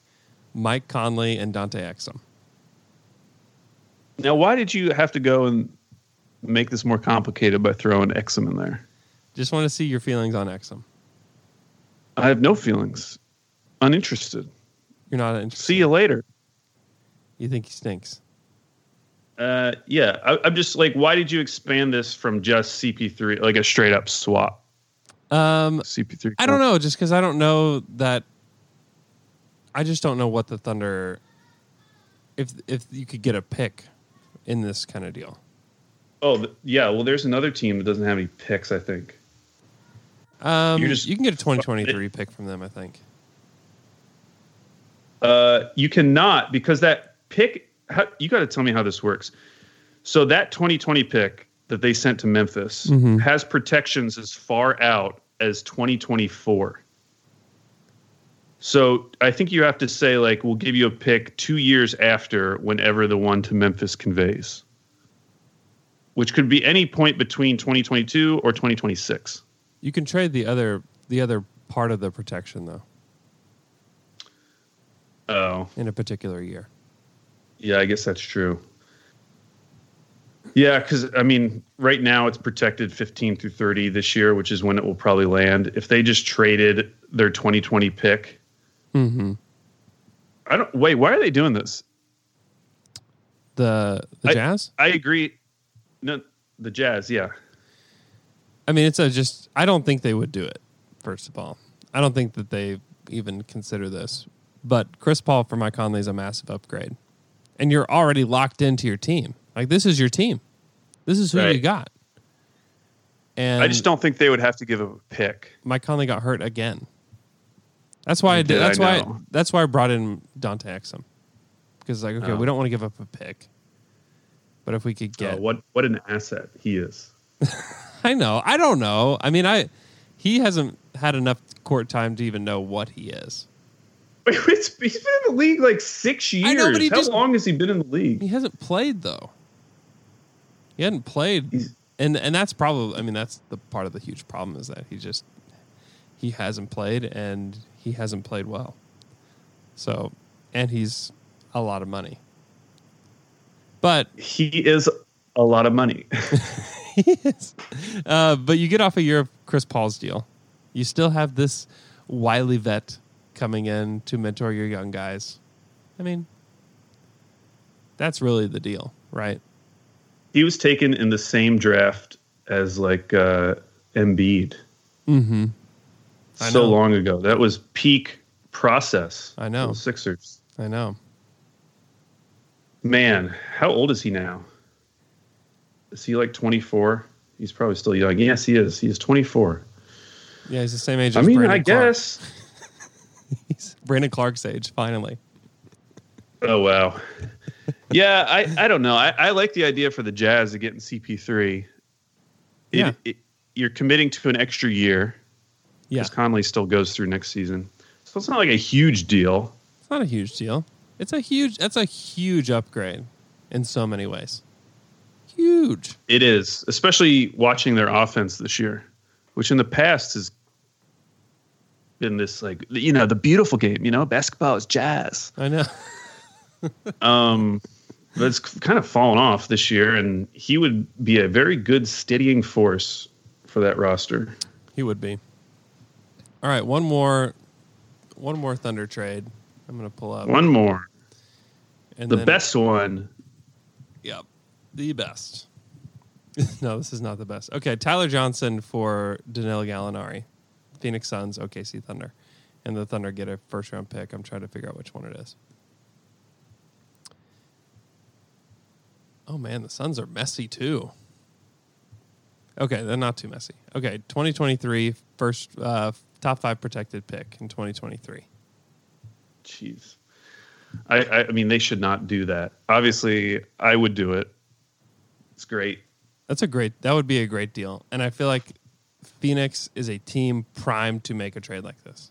Mike Conley and Dante Exum. Now, why did you have to go and make this more complicated by throwing Exum in there? Just want to see your feelings on Exum. I have no feelings. Uninterested. You're not interested. See you later. You think he stinks? Uh, yeah, I, I'm just like, why did you expand this from just C P three, like a straight up swap? Um, C P three. I don't know, just because I don't know that. I just don't know what the Thunder. If if you could get a pick in this kind of deal. Oh the, yeah, well, there's another team that doesn't have any picks. I think. Um, you just you can get a twenty twenty-three pick from them. I think. Uh, you cannot, because that pick. How, you got to tell me how this works. So that twenty twenty pick that they sent to Memphis mm-hmm. has protections as far out as twenty twenty-four. So I think you have to say, like, we'll give you a pick two years after whenever the one to Memphis conveys, which could be any point between twenty twenty-two or twenty twenty-six. You can trade the other the other part of the protection, though. Oh. In a particular year. Yeah, I guess that's true. Yeah, because, I mean, right now it's protected fifteen through thirty this year, which is when it will probably land. If they just traded their twenty twenty pick. Mm-hmm. I don't. Wait, why are they doing this? The the I, Jazz? I agree. No, the Jazz, yeah. I mean, it's a just, I don't think they would do it, first of all. I don't think that they even consider this. But Chris Paul for Mike Conley is a massive upgrade. And you're already locked into your team. Like, this is your team. This is who right. you got. And I just don't think they would have to give a pick. Mike Conley got hurt again. That's why I did. That's I why. I, that's why I brought in Dante Exum, because like, okay, oh. we don't want to give up a pick, but if we could get oh, what what an asset he is. I know. I don't know. I mean, I he hasn't had enough court time to even know what he is. It's, he's been in the league like six years. I know, but he How just, long has he been in the league? He hasn't played, though. He hadn't played. He's, and and that's probably, I mean, that's the part of the huge problem, is that he just, he hasn't played, and he hasn't played well. So, and he's a lot of money. But he is a lot of money. Yes. Uh, but you get off a year of Chris Paul's deal. You still have this wily vet coming in to mentor your young guys. I mean, that's really the deal, right? He was taken in the same draft as like uh, Embiid. Mm-hmm. I so know. long ago. That was peak process. I know. Sixers. I know. Man, how old is he now? Is he like twenty-four? He's probably still young. Yes, he is. He is twenty-four. Yeah, he's the same age as I mean, Brandon I Clark. guess. He's Brandon Clark's age, finally. Oh, wow. Yeah, I, I don't know. I, I like the idea for the Jazz of getting C P three. It, yeah. It, you're committing to an extra year. Yeah. Because Conley still goes through next season. So it's not like a huge deal. It's not a huge deal. It's a huge, that's a huge upgrade in so many ways. Huge. It is, especially watching their offense this year, which in the past has been this, like, you know, the beautiful game, you know, basketball is jazz. I know. um, but it's kind of fallen off this year, and he would be a very good steadying force for that roster. He would be. All right, one more, one more Thunder trade. I'm gonna pull up one more, and the best one. Yep, the best. No, this is not the best. Okay, Tyler Johnson for Danilo Gallinari, Phoenix Suns, O K C Thunder, and the Thunder get a first round pick. I'm trying to figure out which one it is. Oh man, the Suns are messy too. Okay, they're not too messy. Okay, twenty twenty-three first. Uh, Top five protected pick in twenty twenty-three. Jeez. I, I, I mean, they should not do that. Obviously, I would do it. It's great. That's a great, that would be a great deal. And I feel like Phoenix is a team primed to make a trade like this.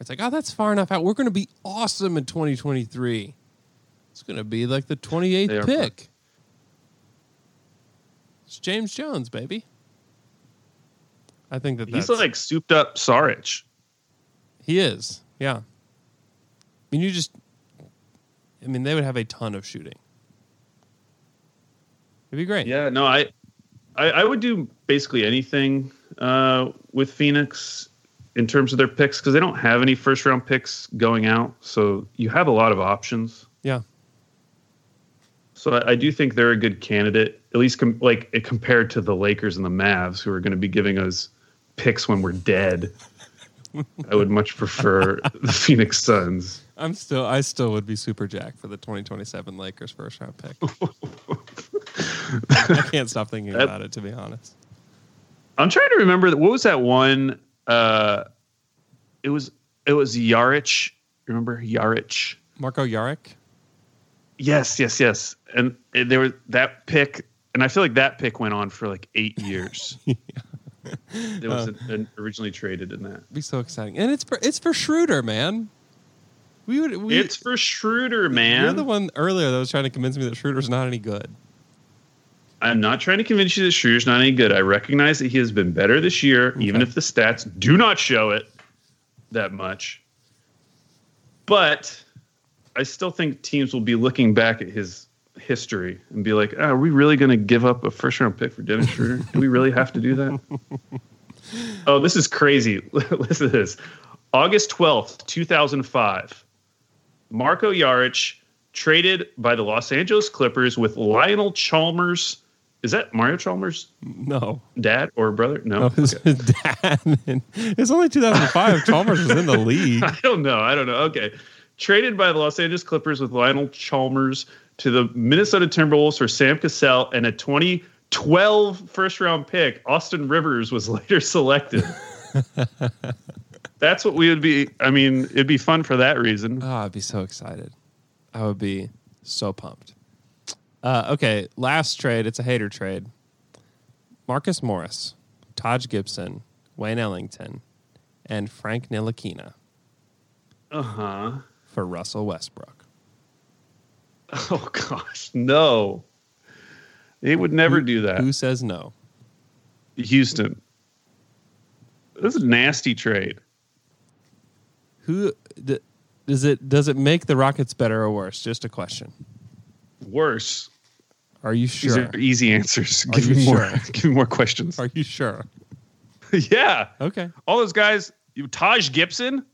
It's like, oh, that's far enough out. We're going to be awesome in twenty twenty-three. It's going to be like the twenty-eighth pick. Pro- it's James Jones, baby. I think that he's that's, like souped up Saric. He is, yeah. I mean, you just, I mean, they would have a ton of shooting. It'd be great. Yeah, no, I, I, I would do basically anything uh, with Phoenix in terms of their picks because they don't have any first round picks going out, so you have a lot of options. Yeah. So I, I do think they're a good candidate, at least com- like it compared to the Lakers and the Mavs, who are going to be giving us picks when we're dead. I would much prefer the Phoenix Suns. I'm still, I still would be super jacked for the twenty twenty-seven Lakers first round pick. I can't stop thinking that, about it, to be honest. I'm trying to remember that. What was that one? Uh, it was, it was Yarich. Remember Yarich? Marko Yarich. Yes, yes, yes. And, and there was that pick. And I feel like that pick went on for like eight years. Yeah. It was uh, an, an originally traded in that. It'd be so exciting, and it's for, it's for Schroeder, man. We would. We, it's for Schroeder, man. You're the one earlier that was trying to convince me that Schroeder's not any good. I'm not trying to convince you that Schroeder's not any good. I recognize that he has been better this year, okay, even if the stats do not show it that much. But I still think teams will be looking back at his history and be like, oh, are we really going to give up a first round pick for Dennis Schroeder? Do we really have to do that? Oh, this is crazy. Listen to this. August twelfth, two thousand five. Marko Yarich traded by the Los Angeles Clippers with Lionel Chalmers. Is that Mario Chalmers? No. Dad or brother? No. no his, okay. his dad. It's only two thousand five. Chalmers was in the league. I don't know. I don't know. Okay. Traded by the Los Angeles Clippers with Lionel Chalmers to the Minnesota Timberwolves for Sam Cassell and a twenty twelve first-round pick. Austin Rivers was later selected. That's what we would be. I mean, it'd be fun for that reason. Oh, I'd be so excited. I would be so pumped. Uh, okay, last trade. It's a hater trade. Marcus Morris, Taj Gibson, Wayne Ellington, and Frank Ntilikina. Uh-huh. For Russell Westbrook. Oh, gosh, no. They would never who, do that. Who says no? Houston. This is a nasty trade. Who th- does it does it make the Rockets better or worse? Just a question. Worse. Are you sure? These are easy answers. Are give me sure? more. Give me more questions. Are you sure? Yeah. Okay. All those guys. Taj Gibson.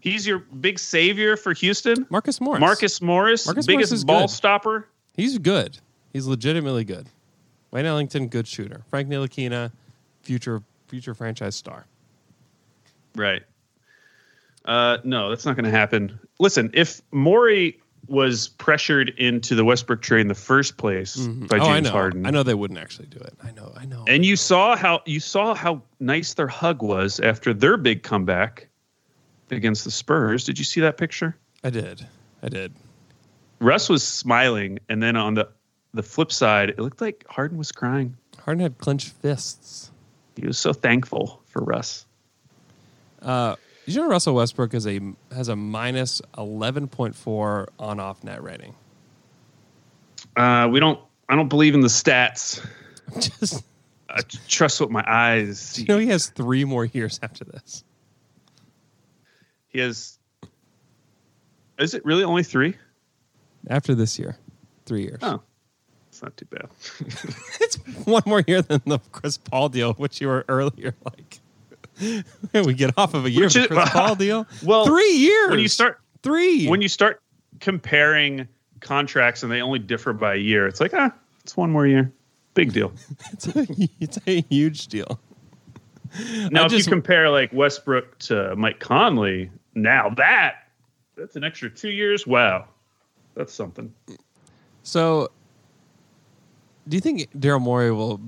He's your big savior for Houston. Marcus Morris. Marcus Morris. Marcus biggest Morris ball good. Stopper. He's good. He's legitimately good. Wayne Ellington, good shooter. Frank Ntilikina, future future franchise star. Right. Uh, no, that's not going to happen. Listen, if Morey was pressured into the Westbrook trade in the first place mm-hmm. by oh, James I know. Harden. I know they wouldn't actually do it. I know, I know. And you saw how you saw how nice their hug was after their big comeback against the Spurs. Did you see that picture? I did. I did. Russ was smiling, and then on the, the flip side, it looked like Harden was crying. Harden had clenched fists. He was so thankful for Russ. Uh Did you know Russell Westbrook is a, has a minus eleven point four on-off net rating? Uh, we don't. I don't believe in the stats. Just I trust what my eyes see. You know he has three more years after this. He has. Is it really only three? After this year, three years. Oh, it's not too bad. It's one more year than the Chris Paul deal, which you were earlier like. We get off of a year for the Paul deal. Well, three years. When you start three, when you start comparing contracts and they only differ by a year, it's like ah, it's one more year. Big deal. it's, a, it's a huge deal. Now, I if just, you compare like Westbrook to Mike Conley, now that that's an extra two years. Wow, that's something. So, do you think Daryl Morey will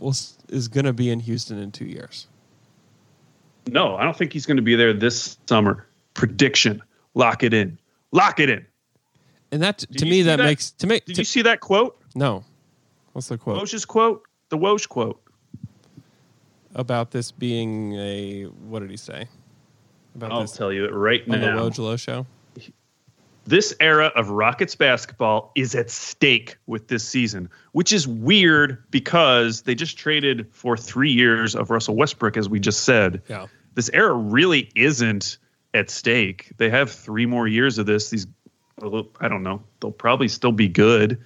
will is going to be in Houston in two years? No, I don't think he's going to be there this summer. Prediction. Lock it in. Lock it in. And that, to me, that, that makes... to me. Did to, you see that quote? No. What's the quote? Woj's quote? The Woj quote. About this being a... What did he say? About I'll this tell you it right on now. On the Woj show? This era of Rockets basketball is at stake with this season, which is weird because they just traded for three years of Russell Westbrook, as we just said. Yeah. This era really isn't at stake. They have three more years of this. These, I don't know, they'll probably still be good.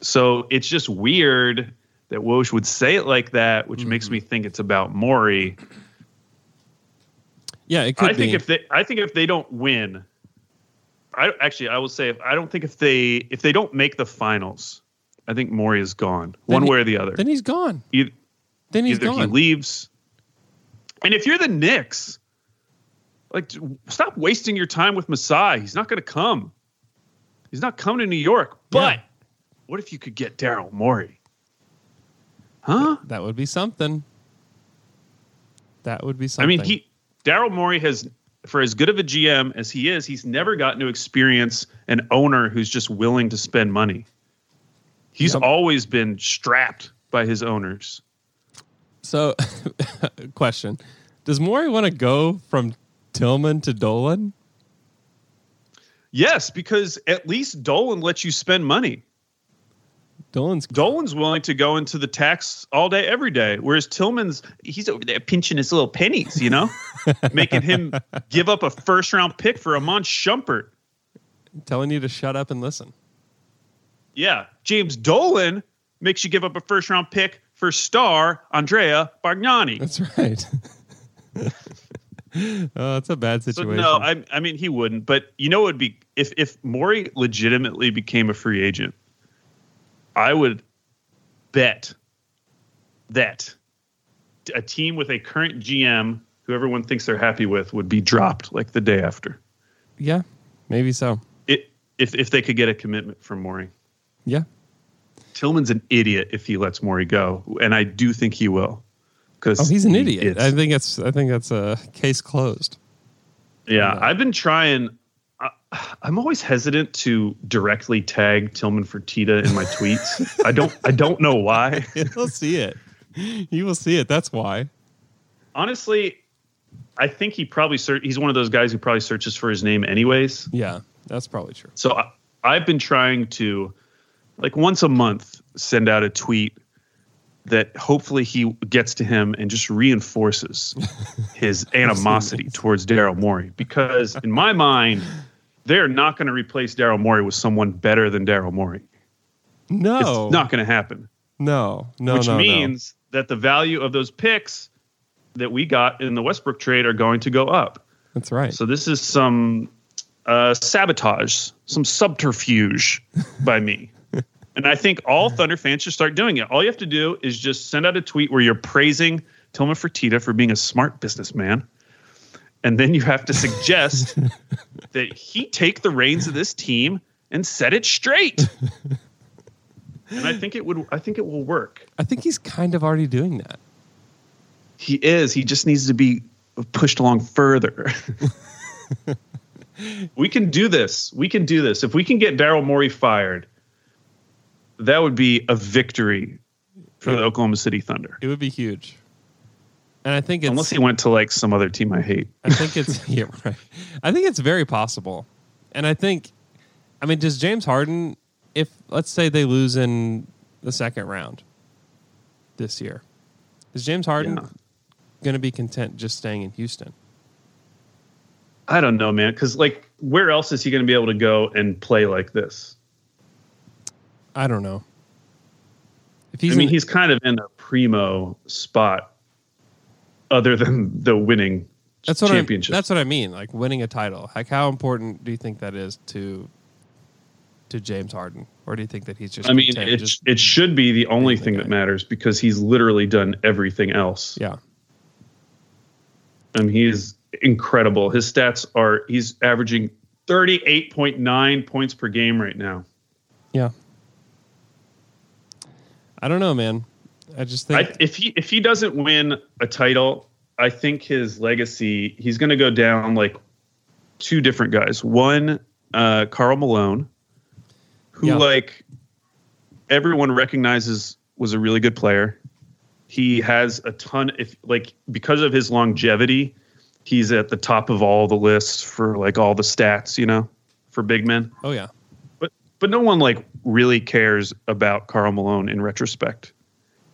So it's just weird that Woj would say it like that, which mm-hmm. makes me think it's about Morey. Yeah, it could I be. Think if they, I think if they don't win... I, actually, I will say if, I don't think if they if they don't make the finals, I think Morey is gone then one he, way or the other. Then he's gone. You, then he's either gone. He leaves. And if you're the Knicks, like stop wasting your time with Masai. He's not going to come. He's not coming to New York. But yeah. What if you could get Daryl Morey? Huh? That would be something. That would be something. I mean, he Daryl Morey has. For as good of a G M as he is, he's never gotten to experience an owner who's just willing to spend money. He's yep. always been strapped by his owners. So, question. Does Morey want to go from Tillman to Dolan? Yes, because at least Dolan lets you spend money. Dolan's Dolan's willing to go into the tax all day, every day, whereas Tillman's he's over there pinching his little pennies, you know, making him give up a first round pick for Amon Shumpert. I'm telling you to shut up and listen. Yeah, James Dolan makes you give up a first round pick for star Andrea Bargnani. That's right. Oh, it's a bad situation. So no, I, I mean he wouldn't, but you know it would be if if Morey legitimately became a free agent. I would bet that a team with a current G M who everyone thinks they're happy with would be dropped like the day after. Yeah, maybe so. It, if if they could get a commitment from Morey. Yeah. Tillman's an idiot if he lets Morey go, and I do think he will. Oh, he's an he idiot. Is. I think that's I think that's a case closed. Yeah, yeah. I've been trying. I'm always hesitant to directly tag Tillman Fertitta in my tweets. I don't. I don't know why. You'll see it. You will see it. That's why. Honestly, I think he probably ser- he's one of those guys who probably searches for his name anyways. Yeah, that's probably true. So I, I've been trying to, like, once a month, send out a tweet that hopefully he gets to him and just reinforces his animosity towards Daryl Morey, because in my mind. They're not going to replace Daryl Morey with someone better than Daryl Morey. No. It's not going to happen. No, no, Which no, means no. that the value of those picks that we got in the Westbrook trade are going to go up. That's right. So this is some uh, sabotage, some subterfuge by me. And I think all Thunder fans should start doing it. All you have to do is just send out a tweet where you're praising Tillman Fertitta for being a smart businessman. And then you have to suggest that he take the reins of this team and set it straight. And I think it would. I think it will work. I think he's kind of already doing that. He is. He just needs to be pushed along further. We can do this. We can do this. If we can get Daryl Morey fired, that would be a victory for the Oklahoma City Thunder. It would be huge. And I think it's, unless he went to like some other team I hate. I think it's yeah, right. I think it's very possible. And I think, I mean, does James Harden? If let's say they lose in the second round this year, is James Harden yeah. going to be content just staying in Houston? I don't know, man. Because like, where else is he going to be able to go and play like this? I don't know. If he's, I mean, in, he's kind of in a primo spot, other than the winning that's what championship. I, that's what I mean. Like winning a title. Like, how important do you think that is to? To James Harden, or do you think that he's just? I mean, it just it should be the only thing that matters because he's literally done everything else. Yeah, I mean, he is incredible. His stats are he's averaging thirty-eight point nine points per game right now. Yeah, I don't know, man. I just think I, if he if he doesn't win a title, I think his legacy he's going to go down like two different guys. One, uh, Karl Malone. Who, yeah. like, everyone recognizes was a really good player. He has a ton, if like, because of his longevity, he's at the top of all the lists for, like, all the stats, you know, for big men. Oh, yeah. But but no one, like, really cares about Karl Malone in retrospect.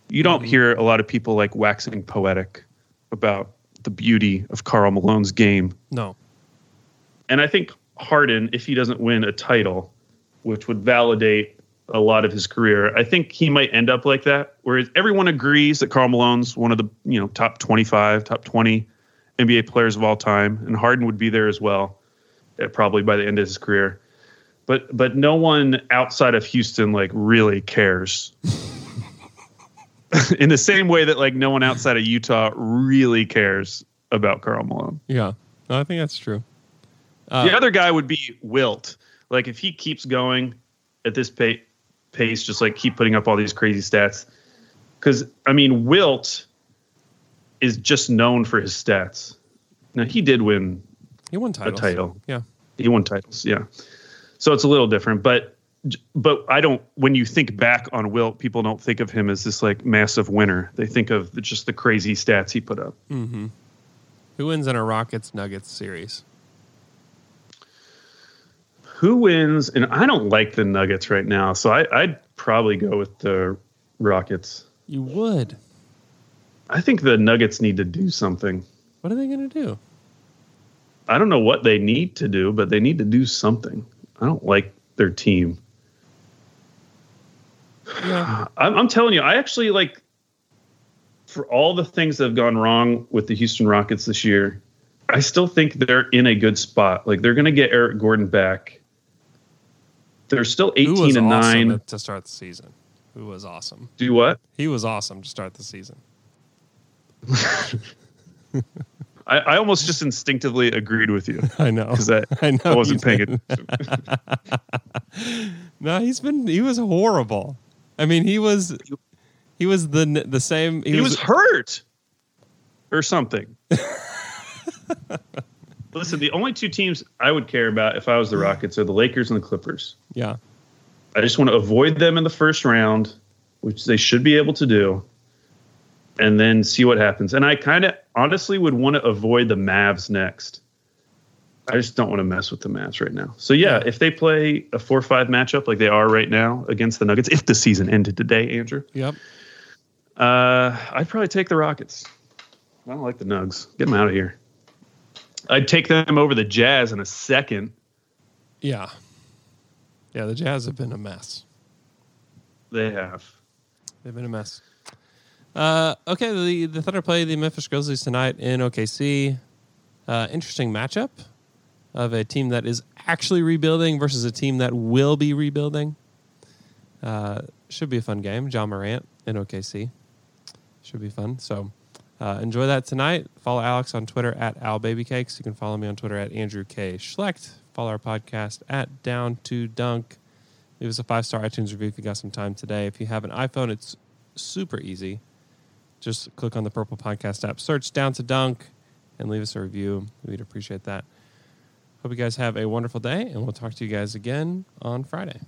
You don't mm-hmm. hear a lot of people, like, waxing poetic about the beauty of Karl Malone's game. No. And I think Harden, if he doesn't win a title, which would validate a lot of his career. I think he might end up like that, whereas everyone agrees that Karl Malone's one of the you know top twenty-five, top twenty N B A players of all time, and Harden would be there as well, probably by the end of his career. But but no one outside of Houston like really cares. In the same way that like no one outside of Utah really cares about Karl Malone. Yeah, no, I think that's true. Uh, the other guy would be Wilt. Like, if he keeps going at this pay, pace, just, like, keep putting up all these crazy stats. Because, I mean, Wilt is just known for his stats. Now, he did win he won titles. a title. Yeah. He won titles, yeah. So it's a little different. But, but I don't – when you think back on Wilt, people don't think of him as this, like, massive winner. They think of just the crazy stats he put up. Mm-hmm. Who wins in a Rockets-Nuggets series? Who wins? And I don't like the Nuggets right now, so I, I'd probably go with the Rockets. You would. I think the Nuggets need to do something. What are they going to do? I don't know what they need to do, but they need to do something. I don't like their team. Yeah. I'm, I'm telling you, I actually like, for all the things that have gone wrong with the Houston Rockets this year, I still think they're in a good spot. Like, they're going to get Eric Gordon back. They're still eighteen Who was and awesome nine to start the season. Who was awesome? Do what? He was awesome to start the season. I, I almost just instinctively agreed with you. I know because I, I, I wasn't paying attention. No, he's been. He was horrible. I mean, he was. He was the the same. He, he was, was hurt or something. Listen, the only two teams I would care about if I was the Rockets are the Lakers and the Clippers. Yeah. I just want to avoid them in the first round, which they should be able to do, and then see what happens. And I kind of honestly would want to avoid the Mavs next. I just don't want to mess with the Mavs right now. So, yeah, if they play a four five matchup like they are right now against the Nuggets, if the season ended today, Andrew, yep, uh, I'd probably take the Rockets. I don't like the Nugs. Get them out of here. I'd take them over the Jazz in a second. Yeah. Yeah, the Jazz have been a mess. They have. They've been a mess. Uh, okay, the, the Thunder play the Memphis Grizzlies tonight in O K C. Uh, interesting matchup of a team that is actually rebuilding versus a team that will be rebuilding. Uh, should be a fun game. John Morant in O K C. Should be fun. So uh, enjoy that tonight. Follow Alex on Twitter at AlBabyCakes. You can follow me on Twitter at Andrew K. Schlecht. Follow our podcast at Down to Dunk. Leave us a five-star iTunes review if you got some time today. If you have an iPhone, it's super easy. Just click on the purple podcast app, search Down to Dunk, and leave us a review. We'd appreciate that. Hope you guys have a wonderful day, and we'll talk to you guys again on Friday.